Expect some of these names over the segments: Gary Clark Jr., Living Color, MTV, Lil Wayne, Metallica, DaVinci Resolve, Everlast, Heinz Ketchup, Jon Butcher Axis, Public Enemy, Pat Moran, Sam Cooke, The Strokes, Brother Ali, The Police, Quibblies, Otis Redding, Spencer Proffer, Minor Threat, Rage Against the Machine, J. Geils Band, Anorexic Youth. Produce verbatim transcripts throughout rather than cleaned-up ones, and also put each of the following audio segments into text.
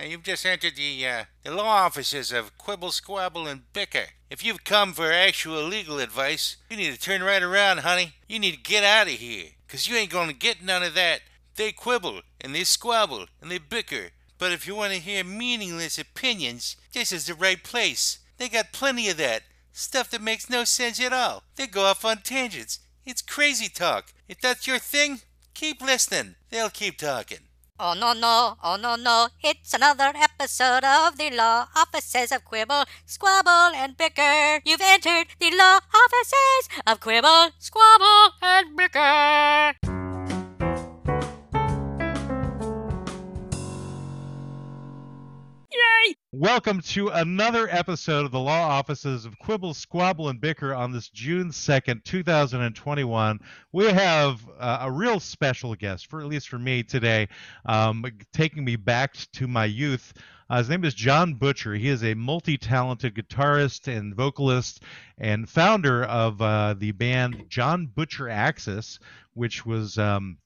Uh, you've just entered the, uh, the law offices of Quibble, Squabble, and Bicker. If you've come for actual legal advice, you need to turn right around, honey. You need to get out of here, because you ain't going to get none of that. They quibble, and they squabble, and they bicker. But if you want to hear meaningless opinions, this is the right place. They got plenty of that. Stuff that makes no sense at all. They go off on tangents. It's crazy talk. If that's your thing, keep listening. They'll keep talking. Oh no no, oh no no, it's another episode of the Law Offices of Quibble, Squabble, and Bicker. You've entered the Law Offices of Quibble, Squabble, and Bicker. Yay! Welcome to another episode of the Law Offices of Quibble, Squabble, and Bicker on this June second, two thousand twenty-one. We have uh, a real special guest, for at least for me today, um, taking me back to my youth. Uh, his name is Jon Butcher. He is a multi-talented guitarist and vocalist and founder of uh, the band Jon Butcher Axis, which was um,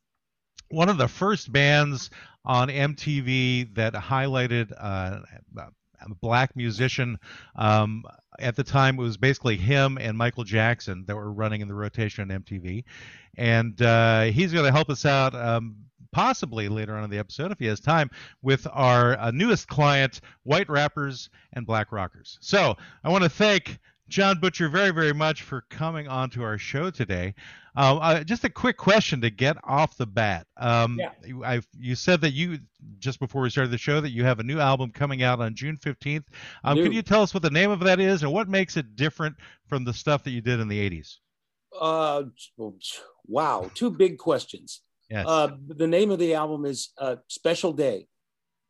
one of the first bands on M T V that highlighted uh, a black musician. Um, at the time, it was basically him and Michael Jackson that were running in the rotation on M T V. And uh, he's going to help us out um, possibly later on in the episode, if he has time, with our uh, newest client, white rappers and black rockers. So I want to thank Jon Butcher very, very much for coming on to our show today. Uh, uh, just a quick question to get off the bat. Um, yeah. you, I've, you said that you, just before we started the show, that you have a new album coming out on June fifteenth. Um, can you tell us what the name of that is and what makes it different from the stuff that you did in the eighties? Uh, wow, two big questions. Yes. Uh, the name of the album is uh, Special Day,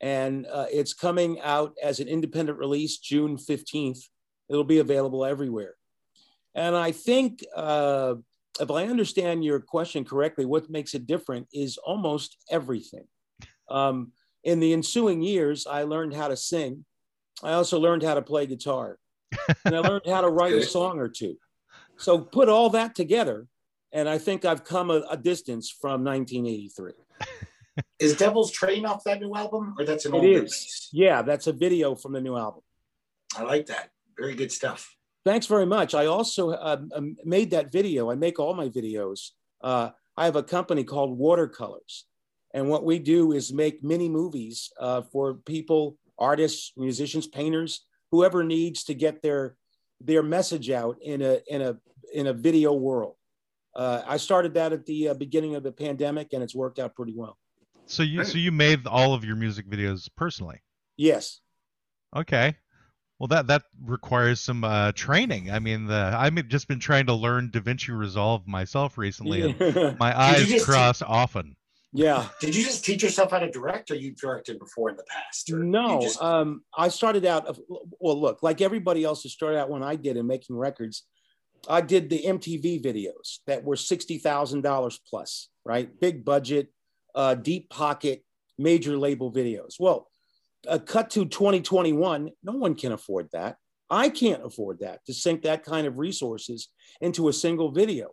and uh, it's coming out as an independent release June fifteenth. It'll be available everywhere. And I think, uh, if I understand your question correctly, what makes it different is almost everything. Um, in the ensuing years, I learned how to sing. I also learned how to play guitar. And I learned how to write a song or two. So put all that together, and I think I've come a, a distance from nineteen eighty-three. Is Devil's Train off that new album? Or that's an old release? Yeah, that's a video from the new album. I like that. Very good stuff. Thanks very much. I also uh, made that video. I make all my videos. Uh, I have a company called Watercolors. And what we do is make mini movies uh, for people, artists, musicians, painters, whoever needs to get their their message out in a in a in a video world. Uh, I started that at the uh, beginning of the pandemic, and it's worked out pretty well. So you so you made all of your music videos personally? Yes. Okay. Well, that, that requires some uh, training. I mean, the, I've just been trying to learn DaVinci Resolve myself recently, and my eyes cross te- often. Yeah. Did you just teach yourself how to direct, or you directed before in the past? No, just... um, I started out, of, well, look, like everybody else who started out when I did in making records, I did the M T V videos that were sixty thousand dollars plus, right? Big budget, uh, deep pocket, major label videos. Well, a cut to twenty twenty-one, no one can afford that. I can't afford that, to sink that kind of resources into a single video.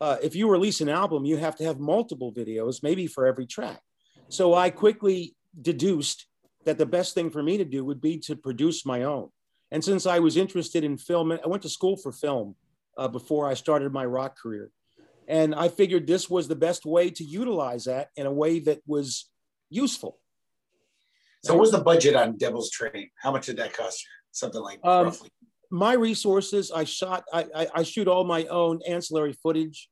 Uh, if you release an album, you have to have multiple videos, maybe for every track. So I quickly deduced that the best thing for me to do would be to produce my own. And since I was interested in film, I went to school for film uh, before I started my rock career. And I figured this was the best way to utilize that in a way that was useful. So what was the budget on Devil's Train? How much did that cost you? Something like um, roughly. My resources, I shot, I, I, I shoot all my own ancillary footage.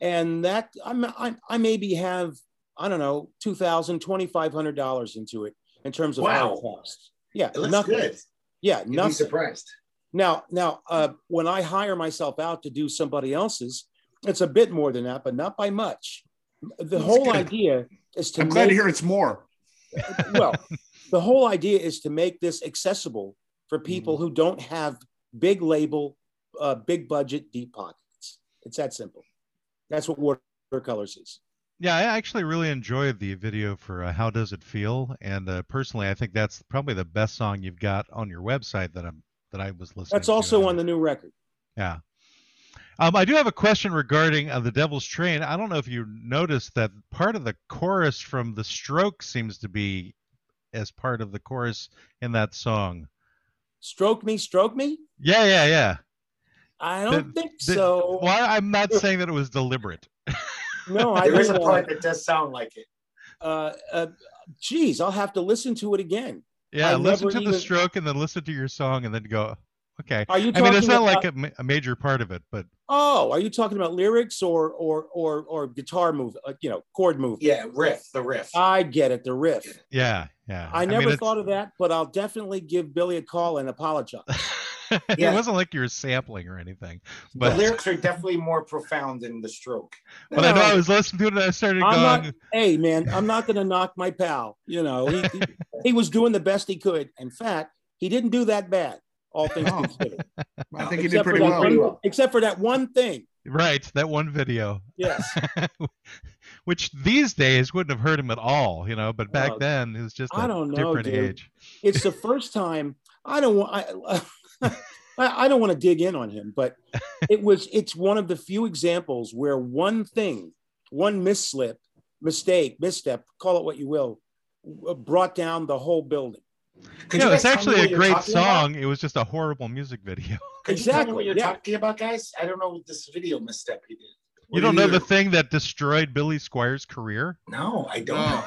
And that, I'm, I, I maybe have, I don't know, two thousand dollars, two thousand five hundred dollars into it in terms of wow. cost. Yeah, it looks nothing. Good. Yeah, You'd nothing. Be surprised. Now, now uh, when I hire myself out to do somebody else's, it's a bit more than that, but not by much. The That's whole good. idea is to I'm make- glad to hear it's more. Well, the whole idea is to make this accessible for people mm-hmm. who don't have big label, uh, big budget, deep pockets. It's that simple. That's what Watercolors is. Yeah, I actually really enjoyed the video for uh, How Does It Feel? And uh, personally, I think that's probably the best song you've got on your website that I'm that I was listening to. That's also on the new record. Yeah. Um, I do have a question regarding uh, the Devil's Train. I don't know if you noticed that part of the chorus from The Strokes seems to be as part of the chorus in that song. Stroke me, stroke me? Yeah, yeah, yeah. I don't the, think the, so. Well, I'm not saying that it was deliberate. No, I there is a part that does sound like it. Uh, uh, geez, I'll have to listen to it again. Yeah, I listen to even... the stroke and then listen to your song and then go, okay. Are you I mean, it's not about... like a, ma- a major part of it, but. Oh, are you talking about lyrics or or or or guitar move? Uh, you know, chord move. Yeah, riff, the riff. I get it, the riff. Yeah, yeah. I never I mean, thought of that, but I'll definitely give Billy a call and apologize. Yeah. It wasn't like you were sampling or anything. But... The lyrics are definitely more profound than the stroke. But no, I know I was listening to it and I started I'm going... Not, hey, man, I'm not going to knock my pal. You know, he, he, he was doing the best he could. In fact, he didn't do that bad, all things considered. I think he did pretty well. One, except for that one thing. Right, that one video. Yes. Which these days wouldn't have hurt him at all, you know, but back uh, then it was just a I don't know, different dude. age. It's the first time... I don't want... I, uh, I don't want to dig in on him, but it was it's one of the few examples where one thing, one misslip, mistake, misstep, call it what you will, brought down the whole building. Could no, it's actually a great song. About? It was just a horrible music video. Could exactly you tell me what you're yeah. talking about, guys. I don't know this video misstep he did. What you don't do you know hear? The thing that destroyed Billy Squier's career? No, I don't. know.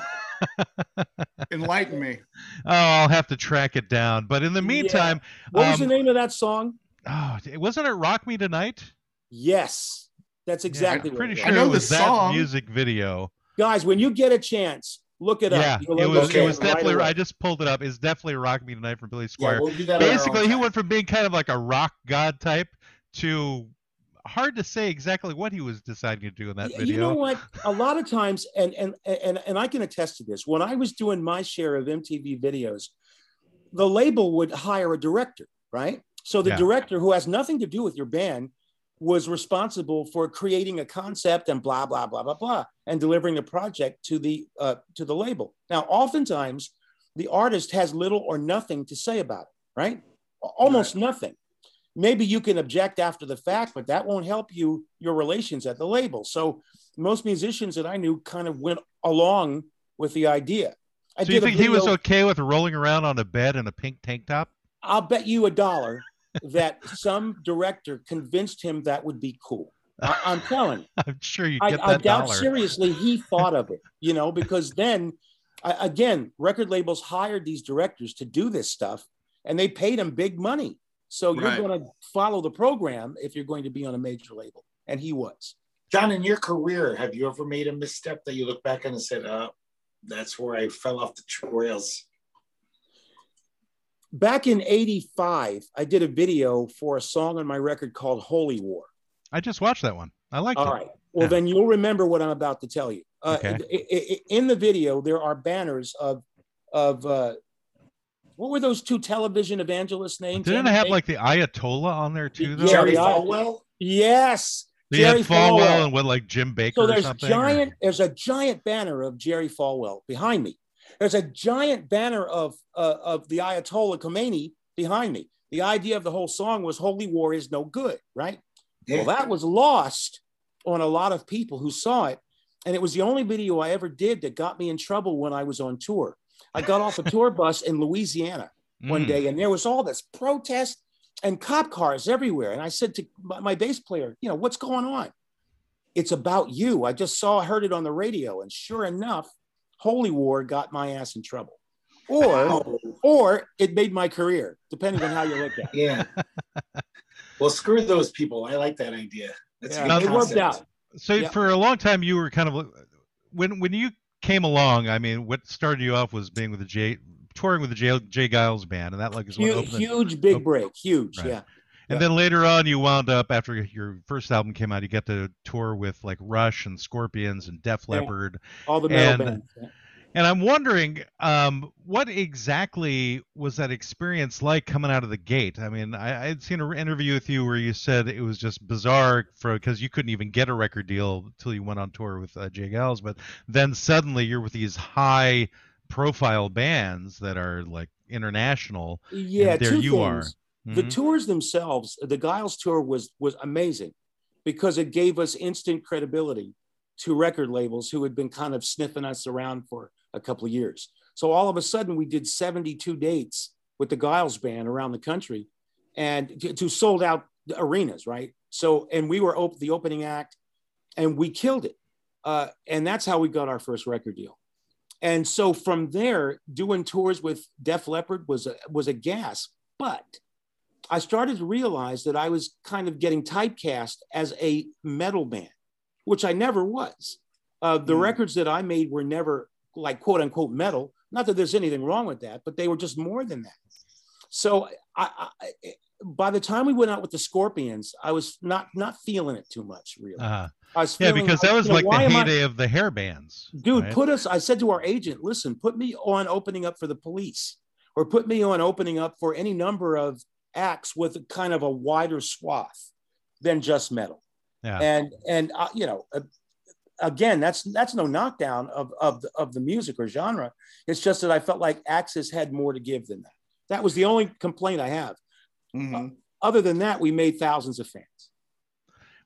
Enlighten me. Oh, I'll have to track it down. But in the meantime, yeah. what um, was the name of that song? Oh, wasn't it "Rock Me Tonight"? Yes, that's exactly. Yeah, I'm pretty what it sure I know it was the song. That music video. Guys, when you get a chance, look it yeah, up. Yeah, it was. Okay, it was definitely. Right I just pulled it up. It's definitely "Rock Me Tonight" from Billy Squier. Yeah, we'll Basically, he went from being kind of like a rock god type to. Hard to say exactly what he was deciding to do in that video. You know what? A lot of times, and and and and I can attest to this. When I was doing my share of M T V videos, the label would hire a director, right? So the yeah. director, who has nothing to do with your band, was responsible for creating a concept and blah blah blah blah blah, and delivering the project to the uh, to the label. Now, oftentimes, the artist has little or nothing to say about it, right? Almost right. nothing. Maybe you can object after the fact, but that won't help you, your relations at the label. So most musicians that I knew kind of went along with the idea. I so you think he was okay with rolling around on a bed in a pink tank top? I'll bet you a dollar that some director convinced him that would be cool. I, I'm telling you. I'm sure you get I, that I doubt dollar. Seriously he thought of it, you know, because then, I, again, record labels hired these directors to do this stuff, and they paid them big money. So you're right. going to follow the program if you're going to be on a major label. And he was. Jon, in your career, have you ever made a misstep that you look back on and said, oh, that's where I fell off the rails? Back in eighty-five, I did a video for a song on my record called Holy War. I just watched that one. I liked All it. All right. Well, yeah. then you'll remember what I'm about to tell you. Uh, okay. In the video, there are banners of... of uh, what were those two television evangelists named? Didn't I have like the Ayatollah on there too, though? Jerry Falwell? Yes. So Jerry you had Falwell, Falwell and what, like Jim Baker so there's or something? Giant, or... There's a giant banner of Jerry Falwell behind me. There's a giant banner of, uh, of the Ayatollah Khomeini behind me. The idea of the whole song was Holy War is no good, right? Yeah. Well, that was lost on a lot of people who saw it. And it was the only video I ever did that got me in trouble when I was on tour. I got off a tour bus in Louisiana one mm. day, and there was all this protest and cop cars everywhere. And I said to my, my bass player, you know, what's going on? It's about you. I just saw, heard it on the radio. And sure enough, Holy War got my ass in trouble. Or, or it made my career, depending on how you look at it. Yeah. Well, screw those people. I like that idea. That's yeah, it worked out. So yeah. for a long time, you were kind of, when when you, came along, I mean, what started you off was being with the J, touring with the J, J. Geils Band, and that like is huge, opened, huge big opened, break, huge, right. yeah. And yeah. then later on, you wound up after your first album came out, you got to tour with like Rush and Scorpions and Def Leppard, yeah. all the metal and, bands. Yeah. And I'm wondering, um, what exactly was that experience like coming out of the gate? I mean, I had seen an interview with you where you said it was just bizarre for because you couldn't even get a record deal until you went on tour with uh, J. Geils, but then suddenly you're with these high-profile bands that are like international. Yeah, and there two you things. Are. Mm-hmm. The tours themselves, the Geils tour was was amazing because it gave us instant credibility to record labels who had been kind of sniffing us around for a couple of years. So all of a sudden we did seventy-two dates with the Geils Band around the country and to, to sold out arenas, right? So, and we were op- the opening act and we killed it. Uh, and that's how we got our first record deal. And so from there, doing tours with Def Leppard was a, was a gasp, but I started to realize that I was kind of getting typecast as a metal band, which I never was. Uh, the mm. records that I made were never like quote unquote metal. Not that there's anything wrong with that, but they were just more than that. So I, I, by the time we went out with the Scorpions, I was not not feeling it too much, really. Uh-huh. I was feeling, yeah, because that was you know, like the heyday I, of the hair bands. Dude, right? Put us, I said to our agent, listen, put me on opening up for the Police or put me on opening up for any number of acts with kind of a wider swath than just metal. Yeah. And, and uh, you know, uh, again, that's that's no knockdown of, of, the, of the music or genre. It's just that I felt like Axis had more to give than that. That was the only complaint I have. Mm-hmm. Uh, other than that, we made thousands of fans.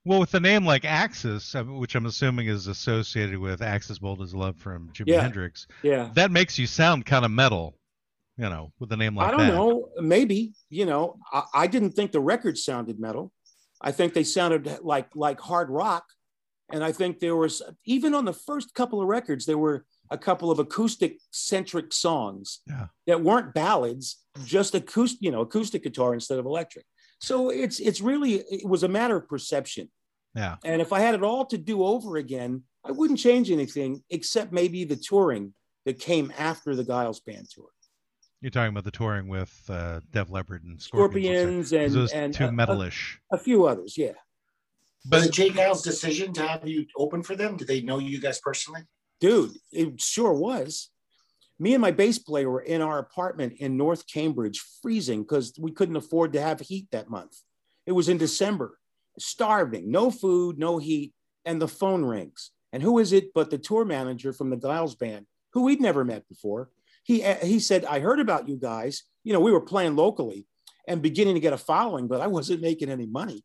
Well, with a name like Axis, which I'm assuming is associated with Axis Bold as Love from Jimi yeah. Hendrix, yeah, that makes you sound kind of metal, you know, with a name like that. I don't that. know. Maybe, you know, I, I didn't think the record sounded metal. I think they sounded like like hard rock. And I think there was, even on the first couple of records, there were a couple of acoustic-centric songs yeah. that weren't ballads, just acoustic, you know, acoustic guitar instead of electric. So it's it's really, it was a matter of perception. Yeah. And if I had it all to do over again, I wouldn't change anything except maybe the touring that came after the Geils Band tour. You're talking about the touring with uh, Def Leppard and Scorpions. Scorpions and, those and two metalish. A, a few others, yeah. But was it J. Geils' decision to have you open for them? Did they know you guys personally? Dude, it sure was. Me and my bass player were in our apartment in North Cambridge, freezing because we couldn't afford to have heat that month. It was in December, starving, no food, no heat, and the phone rings. And who is it but the tour manager from the Geils Band, who we'd never met before. He, he said, I heard about you guys. You know, we were playing locally and beginning to get a following, but I wasn't making any money.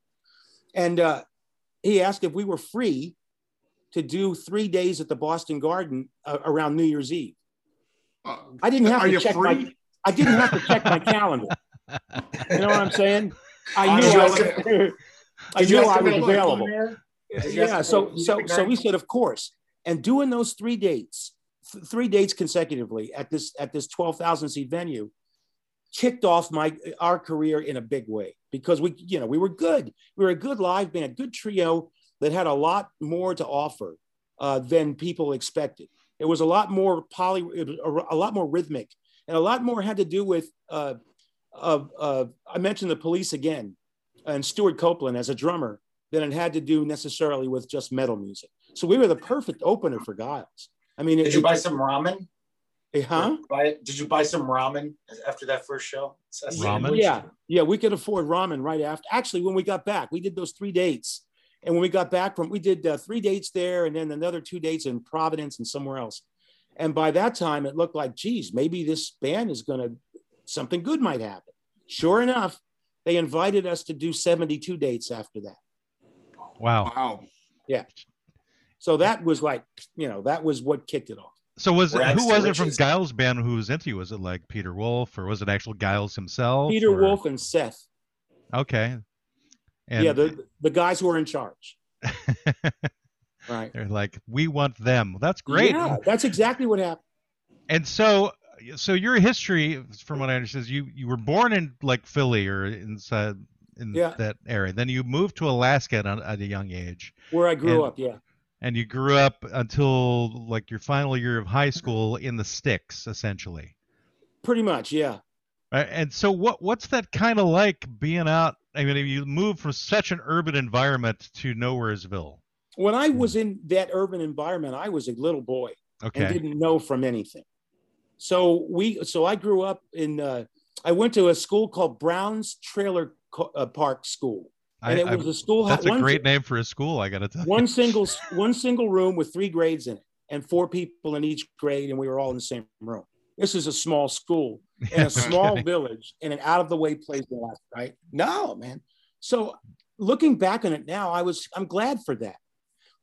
And uh, he asked if we were free to do three days at the Boston Garden uh, around New Year's Eve. I didn't have Are to check free? my I didn't have to check my calendar. You know what I'm saying? I knew I was, I knew I was available. Yeah, so so so we said, of course. And doing those three dates, th- three dates consecutively at this at this twelve thousand seat venue, kicked off my our career in a big way because we you know we were good. We were a good live band, good trio that had a lot more to offer uh, than people expected. It was a lot more poly, a lot more rhythmic, and a lot more had to do with, uh, uh, uh, I mentioned the Police again, and Stuart Copeland as a drummer, than it had to do necessarily with just metal music. So we were the perfect opener for Geils. I mean, did it, you buy it, some ramen? Huh? Did you buy some ramen after that first show? Ramen? Yeah, yeah, we could afford ramen right after. Actually, when we got back, we did those three dates. And when we got back from, we did uh, three dates there and then another two dates in Providence and somewhere else. And by that time, it looked like, geez, maybe this band is going to, something good might happen. Sure enough, they invited us to do seventy-two dates after that. Wow. Wow. Yeah. So that was like, you know, that was what kicked it off. So was it, who was it from Geils Band who was into you? Was it like Peter Wolf or was it actual Geils himself? Peter or? Wolf and Seth. Okay. And yeah, the, the guys who are in charge. Right. They're like, we want them. That's great. Yeah, that's exactly what happened. And so so your history, from what I understand, is you, you were born in like Philly or inside in yeah. that area. Then you moved to Alaska at, at a young age. Where I grew and, up, yeah. And you grew up until like your final year of high school in the sticks, essentially. Pretty much, yeah. Right. And so what what's that kind of like being out? I mean, you move from such an urban environment to Nowheresville. When I was in that urban environment, I was a little boy okay. and didn't know from anything. So we, so I grew up in, uh, I went to a school called Brown's Trailer Co- uh, Park School. And I, it was I, a school. That's ho- a great one, name for a school. I got to tell one you. single, one single room with three grades in it and four people in each grade. And we were all in the same room. This is a small school in a small okay. village in an out of the way place, right? No, man. So looking back on it now, I was, I'm glad for that.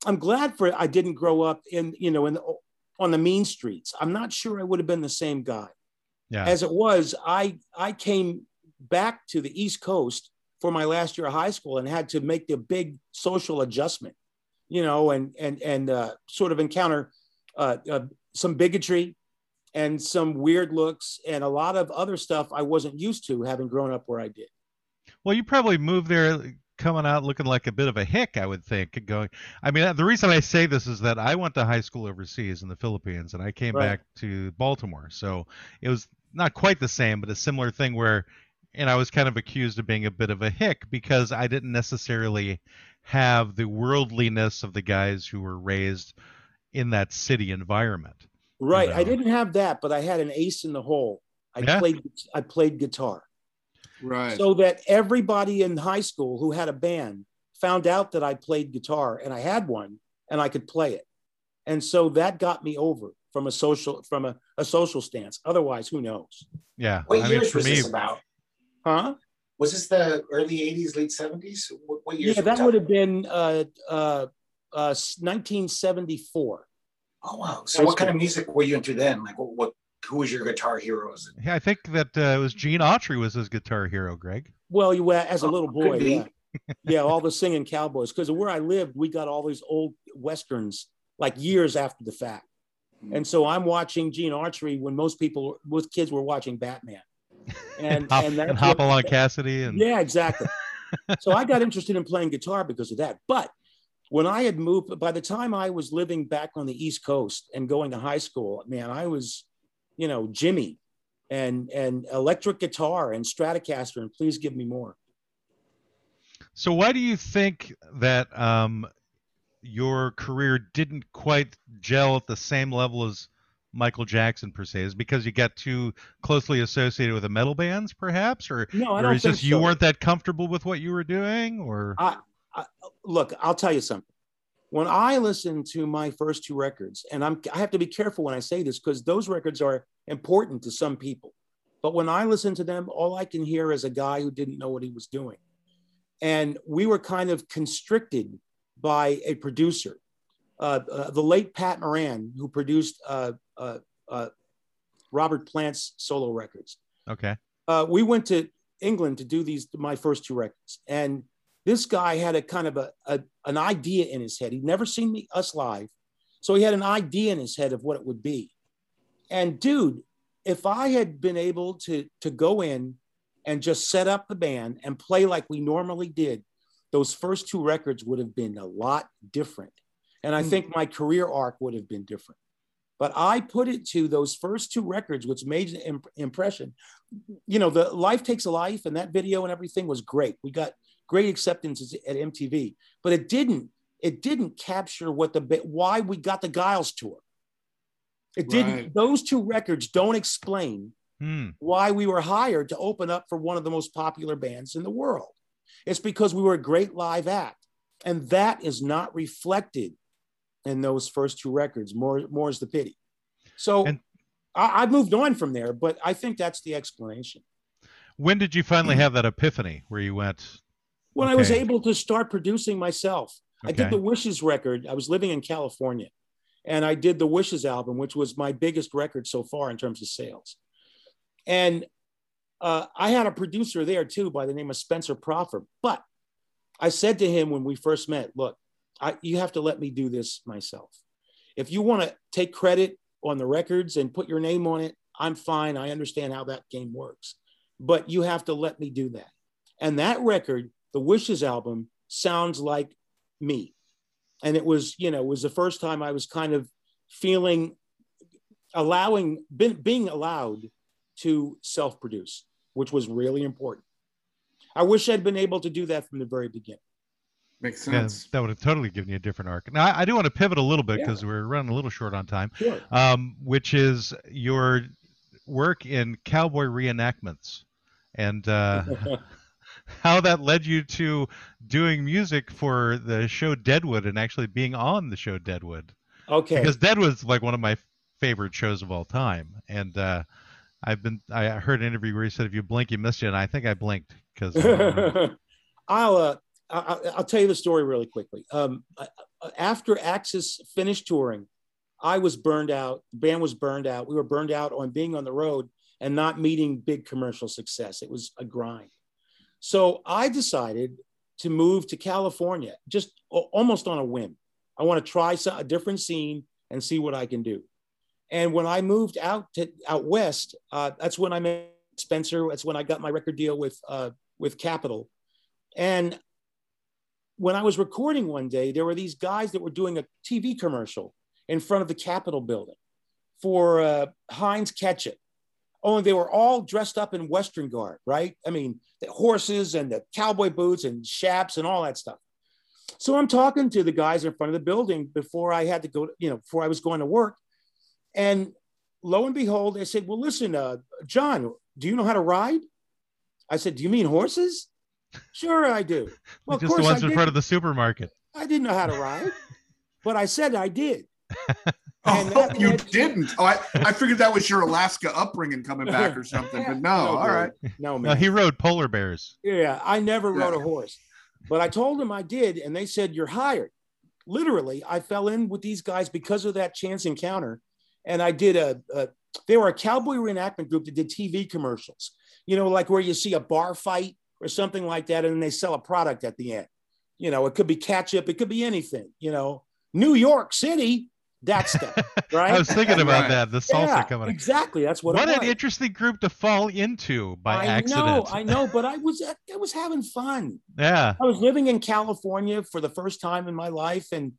I'm glad for, I didn't grow up in, you know, in the on the mean streets, I'm not sure I would have been the same guy. Yeah. As it was, I I came back to the East Coast for my last year of high school and had to make the big social adjustment, you know, and and and uh, sort of encounter uh, uh, some bigotry and some weird looks and a lot of other stuff I wasn't used to, having grown up where I did. Well, you probably moved there coming out looking like a bit of a hick, I would think. Going, I mean, the reason I say this is that I went to high school overseas in the Philippines, and I came right. back to Baltimore, so it was not quite the same, but a similar thing where, and I was kind of accused of being a bit of a hick because I didn't necessarily have the worldliness of the guys who were raised in that city environment. Right, you know? I didn't have that, but I had an ace in the hole. I yeah. played, I played guitar. Right. So that everybody in high school who had a band found out that I played guitar, and I had one and I could play it. And so that got me over from a social, from a, a social stance. Otherwise, who knows? Yeah. What I years mean, for was me, this about? Huh? Was this the early eighties, late seventies? What, what years? Yeah, that would have been uh, uh, uh, nineteen seventy-four. Oh, wow. So high what school. Kind of music were you into then? Like what, what who was your guitar heroes? Yeah, I think that uh, it was Gene Autry was his guitar hero, Greg. Well, you uh, as a little boy, yeah. yeah, all the singing cowboys. Because where I lived, we got all these old Westerns like years after the fact. Mm. And so I'm watching Gene Autry when most people, most kids were watching Batman. And, and, hop, and, and Hopalong Cassidy. And... Yeah, exactly. So I got interested in playing guitar because of that. But when I had moved, by the time I was living back on the East Coast and going to high school, man, I was... you know, Jimmy and, and electric guitar and Stratocaster and Please Give Me More. So why do you think that um, your career didn't quite gel at the same level as Michael Jackson per se? Is it because you got too closely associated with the metal bands perhaps? Or, no, I don't or is think just so. You weren't that comfortable with what you were doing? Or I, I, look, I'll tell you something. When I listened to my first two records, and I'm, I have to be careful when I say this because those records are important to some people. But when I listened to them, all I can hear is a guy who didn't know what he was doing. And we were kind of constricted by a producer. Uh, uh, the late Pat Moran, who produced uh, uh, uh, Robert Plant's solo records. Okay. Uh, we went to England to do these, my first two records. And this guy had a kind of a, a an idea in his head. He'd never seen me, us live. So he had an idea in his head of what it would be. And dude, if I had been able to, to go in and just set up the band and play like we normally did, those first two records would have been a lot different. And I think my career arc would have been different. But I put it to those first two records, which made an imp- impression. You know, the Life Takes a Life and that video and everything was great. We got great acceptance at M T V, but it didn't, it didn't capture what the, why we got the Geils tour. It didn't, right. Those two records don't explain hmm. why we were hired to open up for one of the most popular bands in the world. It's because we were a great live act. And that is not reflected in those first two records. More, more is the pity. So and- I, I moved on from there, but I think that's the explanation. When did you finally have that epiphany where you went, when okay. I was able to start producing myself. Okay. I did the Wishes record. I was living in California and I did the Wishes album, which was my biggest record so far in terms of sales. And uh, I had a producer there too, by the name of Spencer Proffer. But I said to him when we first met, look, I, you have to let me do this myself. If you want to take credit on the records and put your name on it, I'm fine. I understand how that game works, but you have to let me do that. And that record, the Wishes album, sounds like me. And it was, you know, it was the first time I was kind of feeling, allowing, be, being allowed to self-produce, which was really important. I wish I'd been able to do that from the very beginning. Makes sense. Yeah, that would have totally given you a different arc. Now, I, I do want to pivot a little bit because yeah. we're running a little short on time, sure. um, which is your work in cowboy reenactments. And uh, how that led you to doing music for the show Deadwood and actually being on the show Deadwood. Okay. Because Deadwood's like one of my favorite shows of all time. And uh, I've been, I heard an interview where he said, if you blink, you missed it. And I think I blinked because I'll, uh, I'll, I'll tell you the story really quickly. Um, after Axis finished touring, I was burned out. The band was burned out. We were burned out on being on the road and not meeting big commercial success. It was a grind. So I decided to move to California, just almost on a whim. I want to try some, a different scene and see what I can do. And when I moved out to out west, uh, that's when I met Spencer. That's when I got my record deal with uh, with Capitol. And when I was recording one day, there were these guys that were doing a T V commercial in front of the Capitol building for uh, Heinz Ketchup. Only they were all dressed up in Western garb, right? I mean, the horses and the cowboy boots and chaps and all that stuff. So I'm talking to the guys in front of the building before I had to go, you know, before I was going to work. And lo and behold, they said, well, listen, uh, John, do you know how to ride? I said, do you mean horses? Sure, I do. Well, of just course the ones I in did. front of the supermarket. I didn't know how to ride, but I said I did. And oh, you to... didn't. Oh, I, I figured that was your Alaska upbringing coming back or something, but no, no all dude. right. No, man. No, he rode polar bears. Yeah, I never yeah. rode a horse, but I told them I did, and they said, you're hired. Literally, I fell in with these guys because of that chance encounter, and I did a, a they were a cowboy reenactment group that did T V commercials, you know, like where you see a bar fight or something like that, and then they sell a product at the end. You know, it could be ketchup, it could be anything, you know, New York City, that stuff, right? I was thinking about right. that, the salsa yeah, coming. Exactly, that's what What it was. An interesting group to fall into by I accident. I know, I know, but I was, I was having fun. Yeah. I was living in California for the first time in my life and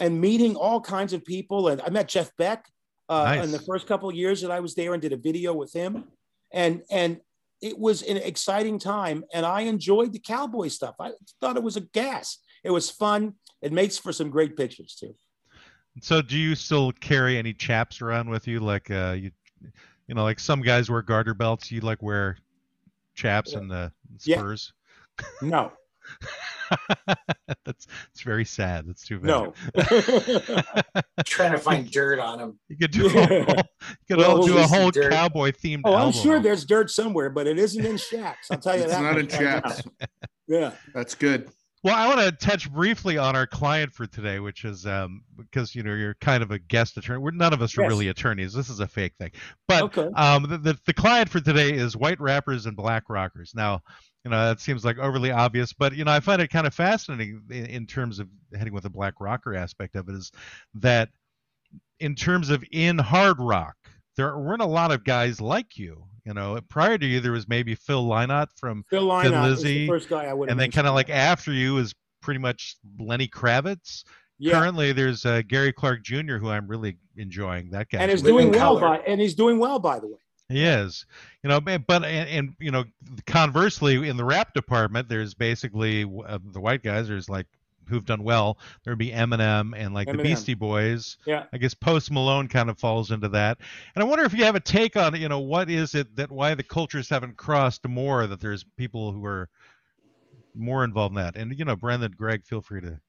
and meeting all kinds of people. And I met Jeff Beck uh, nice. in the first couple of years that I was there and did a video with him. And and it was an exciting time, and I enjoyed the cowboy stuff. I thought it was a gas. It was fun. It makes for some great pictures too. So do you still carry any chaps around with you? Like, uh, you, you know, like some guys wear garter belts. You like wear chaps yeah. and the spurs? Yeah. No. that's it's very sad. That's too bad. No. Trying to find dirt on them. You could do yeah. a whole, you could well, all do a whole cowboy themed. Oh, album. I'm sure there's dirt somewhere, but it isn't in chaps. I'll tell you it's that. It's not in chaps. Right yeah, that's good. Well, I want to touch briefly on our client for today, which is um, because, you know, you're kind of a guest attorney. We're none of us yes. are really attorneys. This is a fake thing. But okay. um, the, the the client for today is white rappers and black rockers. Now, you know, that seems like overly obvious, but, you know, I find it kind of fascinating in, in terms of heading with the black rocker aspect of it is that in terms of in hard rock, there weren't a lot of guys like you. You know, prior to you, there was maybe Phil Lynott from Phil Lynott Lizzy, the first guy I would have and then kind of like after you is pretty much Lenny Kravitz. Yeah. Currently, there's uh, Gary Clark Junior, who I'm really enjoying. That guy, and is doing well by, and he's doing well, by the way. He is, you know, but and, and you know, conversely, in the rap department, there's basically uh, the white guys. There's like who've done well. There'd be Eminem and like Eminem. the Beastie Boys. Yeah. I guess Post Malone kind of falls into that. And I wonder if you have a take on, you know, what is it that why the cultures haven't crossed more, that there's people who are more involved in that. And, you know, Brendan, Greg, feel free to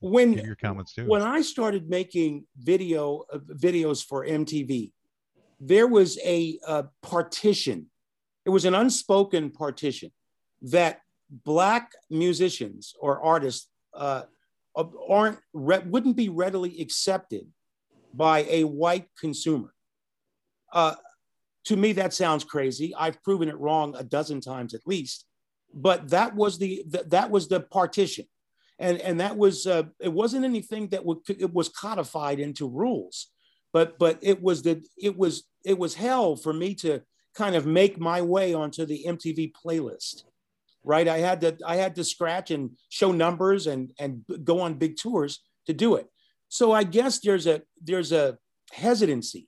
when, give your comments too. When I started making video uh, videos for M T V, there was a uh, partition. It was an unspoken partition that black musicians or artists Uh, aren't wouldn't be readily accepted by a white consumer. Uh, to me, that sounds crazy. I've proven it wrong a dozen times at least. But that was the th- that was the partition, and and that was uh, it wasn't anything that would it was codified into rules, but but it was the it was it was hell for me to kind of make my way onto the M T V playlist. Right, I had to I had to scratch and show numbers and and go on big tours to do it. So I guess there's a there's a hesitancy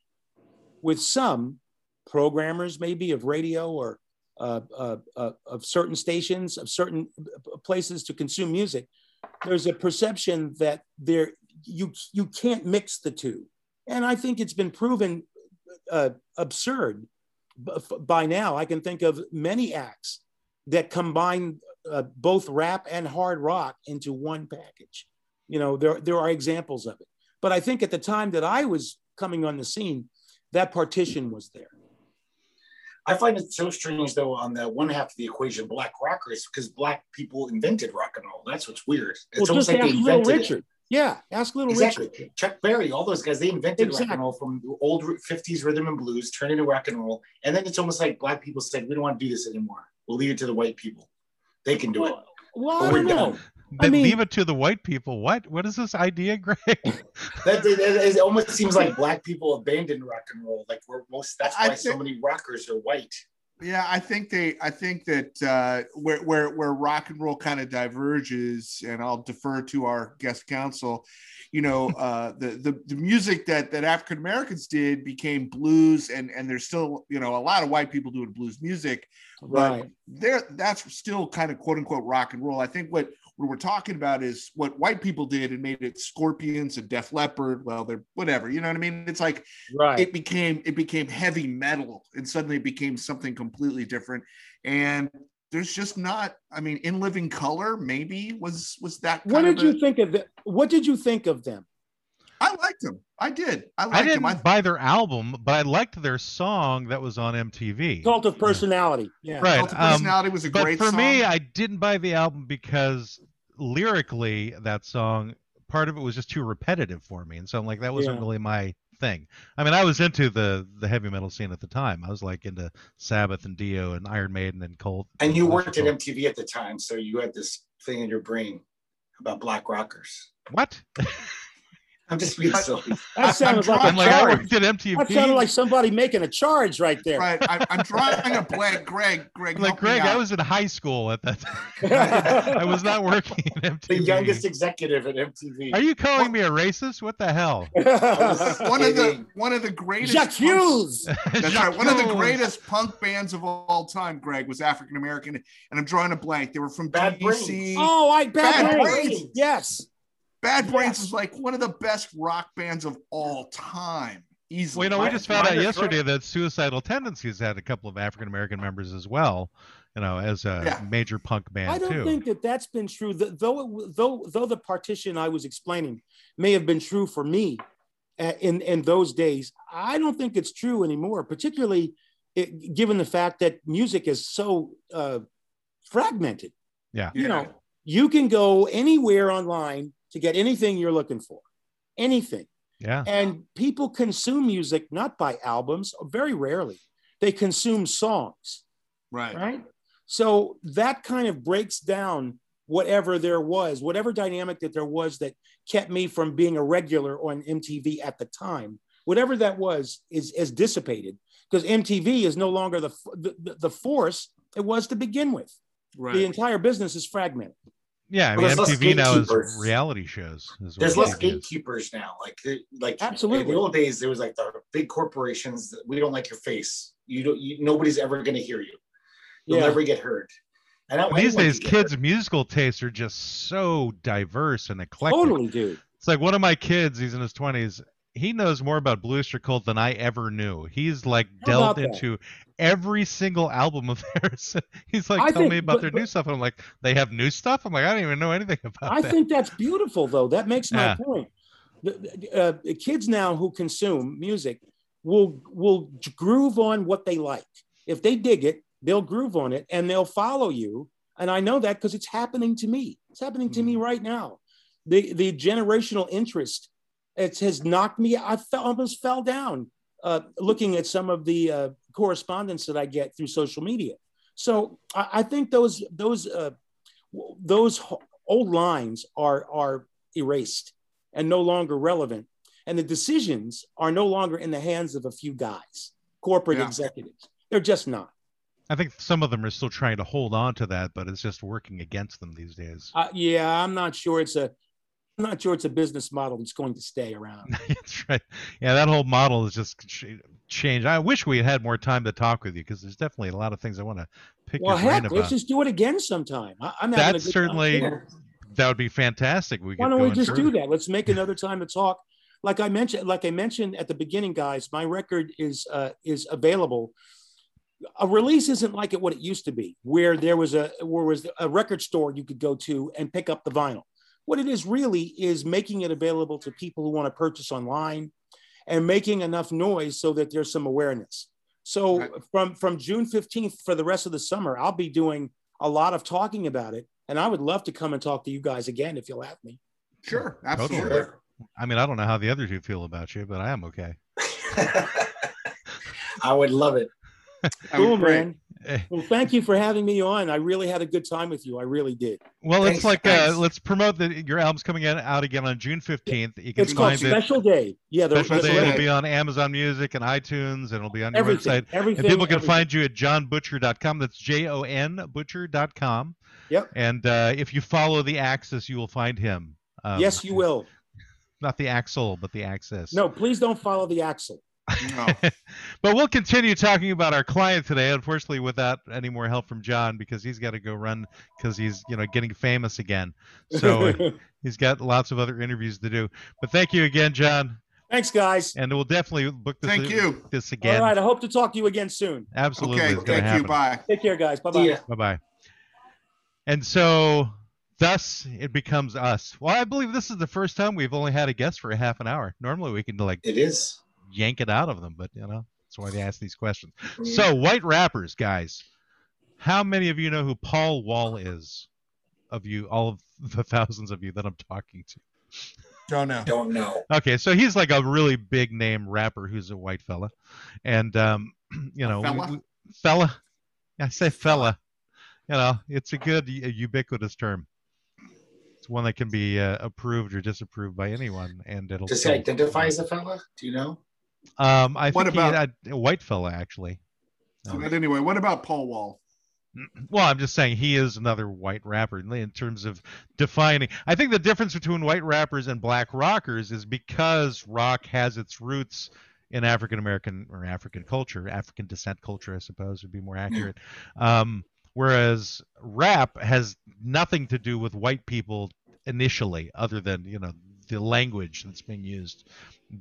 with some programmers, maybe of radio or uh, uh, uh, of certain stations, of certain places to consume music. There's a perception that there you you can't mix the two, and I think it's been proven uh, absurd by now. I can think of many acts that combine uh, both rap and hard rock into one package. You know, there, there are examples of it. But I think at the time that I was coming on the scene, that partition was there. I find it so strange, though, on the one half of the equation, black rockers, because black people invented rock and roll. That's what's weird. It's well, almost just like they invented Little Richard. It. Yeah, ask Little exactly. Richard. Chuck Berry, all those guys, they invented exactly. rock and roll from old fifties rhythm and blues, turned into rock and roll. And then it's almost like black people said, we don't want to do this anymore. We'll leave it to the white people. They can do well, it. Well, I don't know. They I mean, leave it to the white people. What? What is this idea, Greg? that it, it almost seems like black people abandoned rock and roll. Like we're most. That's why think, so many rockers are white. Yeah, I think they. I think that uh, where where where rock and roll kind of diverges, and I'll defer to our guest counsel. You know, uh, the, the the music that that African Americans did became blues, and and there's still you know a lot of white people doing blues music, right. but there that's still kind of quote unquote rock and roll. I think what. What we're talking about is what white people did and made it Scorpions and Def Leppard. Well, they're whatever, you know what I mean? It's like right. it became it became heavy metal and suddenly it became something completely different. And there's just not, I mean, in Living Color maybe was was that. What did a, you think of the, What did you think of them? I liked them. I did. I liked I didn't them. I, buy their album, but I liked their song that was on M T V. Cult of Personality. Yeah, yeah. Right. Cult of Personality um, was a great song. But for me, I didn't buy the album because lyrically, that song, part of it was just too repetitive for me, and so I'm like, that wasn't yeah. really my thing. I mean, I was into the the heavy metal scene at the time. I was like into Sabbath and Dio and Iron Maiden and Cold. And you worked at M T V at the time, so you had this thing in your brain about black rockers. What? I'm just being silly. That sounded like, I'm like I worked at M T V. That sounded like somebody making a charge right there. Right. I, I'm trying to play Greg. Greg, like Greg, I was in high school at that time. I was not working at M T V. The youngest executive at M T V. Are you calling what? me a racist? What the hell? one of the one of the greatest. Jacques Hughes. That's right. One of the greatest punk bands of all time. Greg was African American, and I'm drawing a blank. They were from Bad Brains. Oh, I Bad, Bad Brains. Brains. Yes. Bad Brains yes. is like one of the best rock bands of all time. Easily. Well, you know, we just found out yesterday that Suicidal Tendencies had a couple of African American members as well, you know, as a yeah. major punk band. I don't too. think that that's been true. Though, though, though the partition I was explaining may have been true for me in in those days, I don't think it's true anymore. Particularly it, given the fact that music is so uh, fragmented. Yeah, you yeah. know, you can go anywhere online to get anything you're looking for, anything. Yeah. And people consume music not by albums, very rarely. They consume songs. Right. Right. So that kind of breaks down whatever there was, whatever dynamic that there was that kept me from being a regular on M T V at the time. Whatever that was is, is dissipated because M T V is no longer the, the the force it was to begin with. Right. The entire business is fragmented. Yeah, I mean, M T V now is reality shows. Is There's less gatekeepers is. now. Like, like absolutely. In the old days, there was like the big corporations. That we don't like your face. You don't. You, nobody's ever going to hear you. You'll yeah. never get heard. And I, these days, kids' heard. musical tastes are just so diverse and eclectic. Totally, dude. It's like one of my kids. He's in his twenties. He knows more about Bluester Cult than I ever knew. He's like How delved into every single album of theirs. He's like, I tell think, me about but, their but, new stuff. And I'm like, they have new stuff? I'm like, I don't even know anything about I that. I think that's beautiful, though. That makes my yeah. point. Uh, kids now who consume music will will groove on what they like. If they dig it, they'll groove on it, and they'll follow you. And I know that because it's happening to me. It's happening to mm. me right now. The, the generational interest It has knocked me. I fell, almost fell down uh, looking at some of the uh, correspondence that I get through social media. So I, I think those those uh, those old lines are are erased and no longer relevant, and the decisions are no longer in the hands of a few guys, corporate yeah. executives. They're just not. I think some of them are still trying to hold on to that, but it's just working against them these days. Uh, yeah, I'm not sure it's a. I'm not sure it's a business model that's going to stay around. That's right. Yeah, that whole model is just changed. I wish we had more time to talk with you because there's definitely a lot of things I want to pick well, your heck, brain about. Well, heck, let's just do it again sometime. I'm having That's a good certainly, time. That would be fantastic. We Why don't we just through. do that? Let's make another time to talk. Like I mentioned, like I mentioned at the beginning, guys, my record is uh, is available. A release isn't like it what it used to be, where there was a where was a record store you could go to and pick up the vinyl. What it is really is making it available to people who want to purchase online and making enough noise so that there's some awareness. So right. from, from June fifteenth for the rest of the summer, I'll be doing a lot of talking about it. And I would love to come and talk to you guys again if you'll have me. Sure, absolutely. Totally. I mean, I don't know how the other two feel about you, but I am okay. I would love it. Cool, man. Well, thank you for having me on. I really had a good time with you. I really did. Well, thanks, it's like uh, let's promote that your album's coming in, out again on June fifteenth. You can it's find called Special it. Day. Yeah, Special Day. It'll be on Amazon Music and iTunes, and it'll be on your everything, website. Everything, and people can everything. find you at jon butcher dot com. That's J O N butcher dot com. Yep. And uh, if you follow the Axis, you will find him. Um, yes, you will. Not the Axel, but the Axis. No, please don't follow the Axel. No. But we'll continue talking about our client today, unfortunately, without any more help from John, because he's got to go run because he's, you know, getting famous again. So he's got lots of other interviews to do. But thank you again, John. Thanks, guys. And we'll definitely book this, thank you. this again. All right. I hope to talk to you again soon. Absolutely. Okay, thank happen. you. Bye. Take care, guys. Bye-bye. Bye-bye. And so thus it becomes us. Well, I believe this is the first time we've only had a guest for a half an hour. Normally we can like it is. yank it out of them, but you know, that's why they ask these questions. So white rappers, guys, how many of you know who Paul Wall is? Of you, all of the thousands of you that I'm talking to. Don't know. Don't know. Okay, so he's like a really big name rapper who's a white fella. And um, you know, fella? We, we, fella. I say fella. You know, it's a good a ubiquitous term. It's one that can be uh, approved or disapproved by anyone, and it'll just identify as a fella. Do you know? Um, I what think about he, a white fella actually. Um, but anyway, what about Paul Wall? Well, I'm just saying he is another white rapper in terms of defining. I think the difference between white rappers and black rockers is because rock has its roots in African American or African culture, African descent culture, I suppose would be more accurate. Um, whereas rap has nothing to do with white people initially, other than, you know, the language that's being used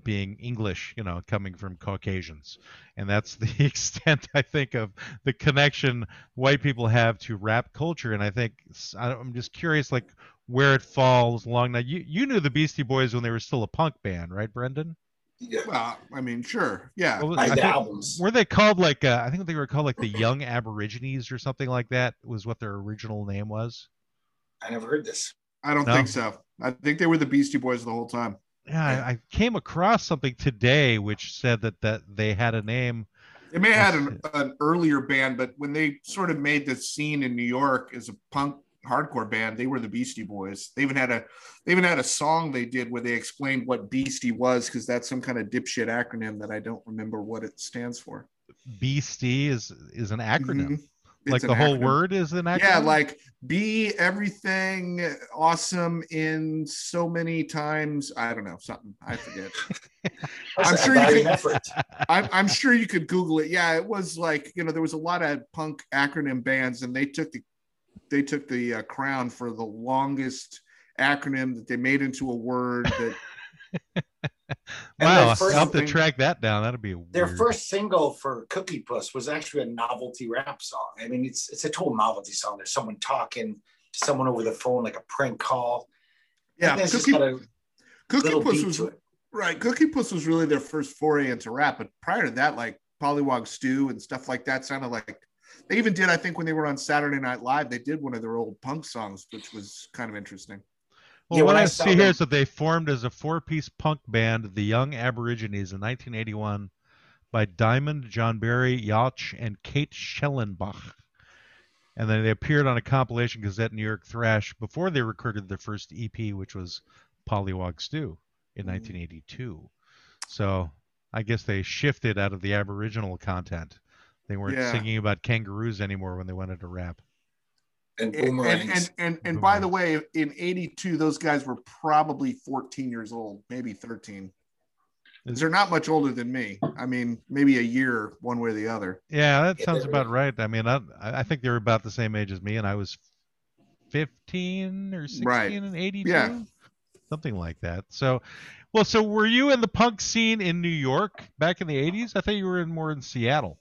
being English, you know, coming from Caucasians. And that's the extent, I think, of the connection white people have to rap culture. And I think I'm just curious, like, where it falls along. Now, you, you knew the Beastie Boys when they were still a punk band, right, Brendan? Yeah. Well, I mean, sure. Yeah. Well, I I think, albums. Were they called like, uh, I think they were called like the Young Aborigines or something like that was what their original name was. I never heard this. I don't no? think so. I think they were the Beastie Boys the whole time. Yeah, I, I came across something today which said that, that they had a name. They may have had an, an earlier band, but when they sort of made the scene in New York as a punk hardcore band, they were the Beastie Boys. They even had a they even had a song they did where they explained what Beastie was, because that's some kind of dipshit acronym that I don't remember what it stands for. Beastie is is an acronym. Mm-hmm. Like the whole word is an acronym? Yeah, like be everything awesome in so many times. I don't know, something. I forget. I'm sure you could, I'm, I'm sure you could Google it. Yeah, it was like, you know, there was a lot of punk acronym bands, and they took the they took the uh, crown for the longest acronym that they made into a word. That wow, I'll have to track that down. That'd be weird. Their first single for Cookie Puss was actually a novelty rap song. I mean, it's it's a total novelty song. There's someone talking to someone over the phone, like a prank call. Yeah, Cookie, Cookie Puss was right. Cookie Puss was really their first foray into rap. But prior to that, like Pollywog Stew and stuff like that sounded like they even did. I think when they were on Saturday Night Live, they did one of their old punk songs, which was kind of interesting. Well, yeah, what I, I see them. here is that they formed as a four-piece punk band, the Young Aborigines, in nineteen eighty-one by Diamond, John Barry, Yautja, and Kate Schellenbach. And then they appeared on a compilation cassette, New York Thrash, before they recorded their first E P, which was Pollywog Stew in nineteen eighty-two. So I guess they shifted out of the Aboriginal content. They weren't yeah. singing about kangaroos anymore when they wanted to rap. And and, and and and and by the way, in eighty-two, those guys were probably fourteen years old, maybe thirteen. They're not much older than me. I mean, maybe a year one way or the other. Yeah, that sounds about right. I mean, I I think they were about the same age as me, and I was fifteen or sixteen right. in eighty-two, yeah. something like that. So, well, so were you in the punk scene in New York back in the eighties? I thought you were in more in Seattle.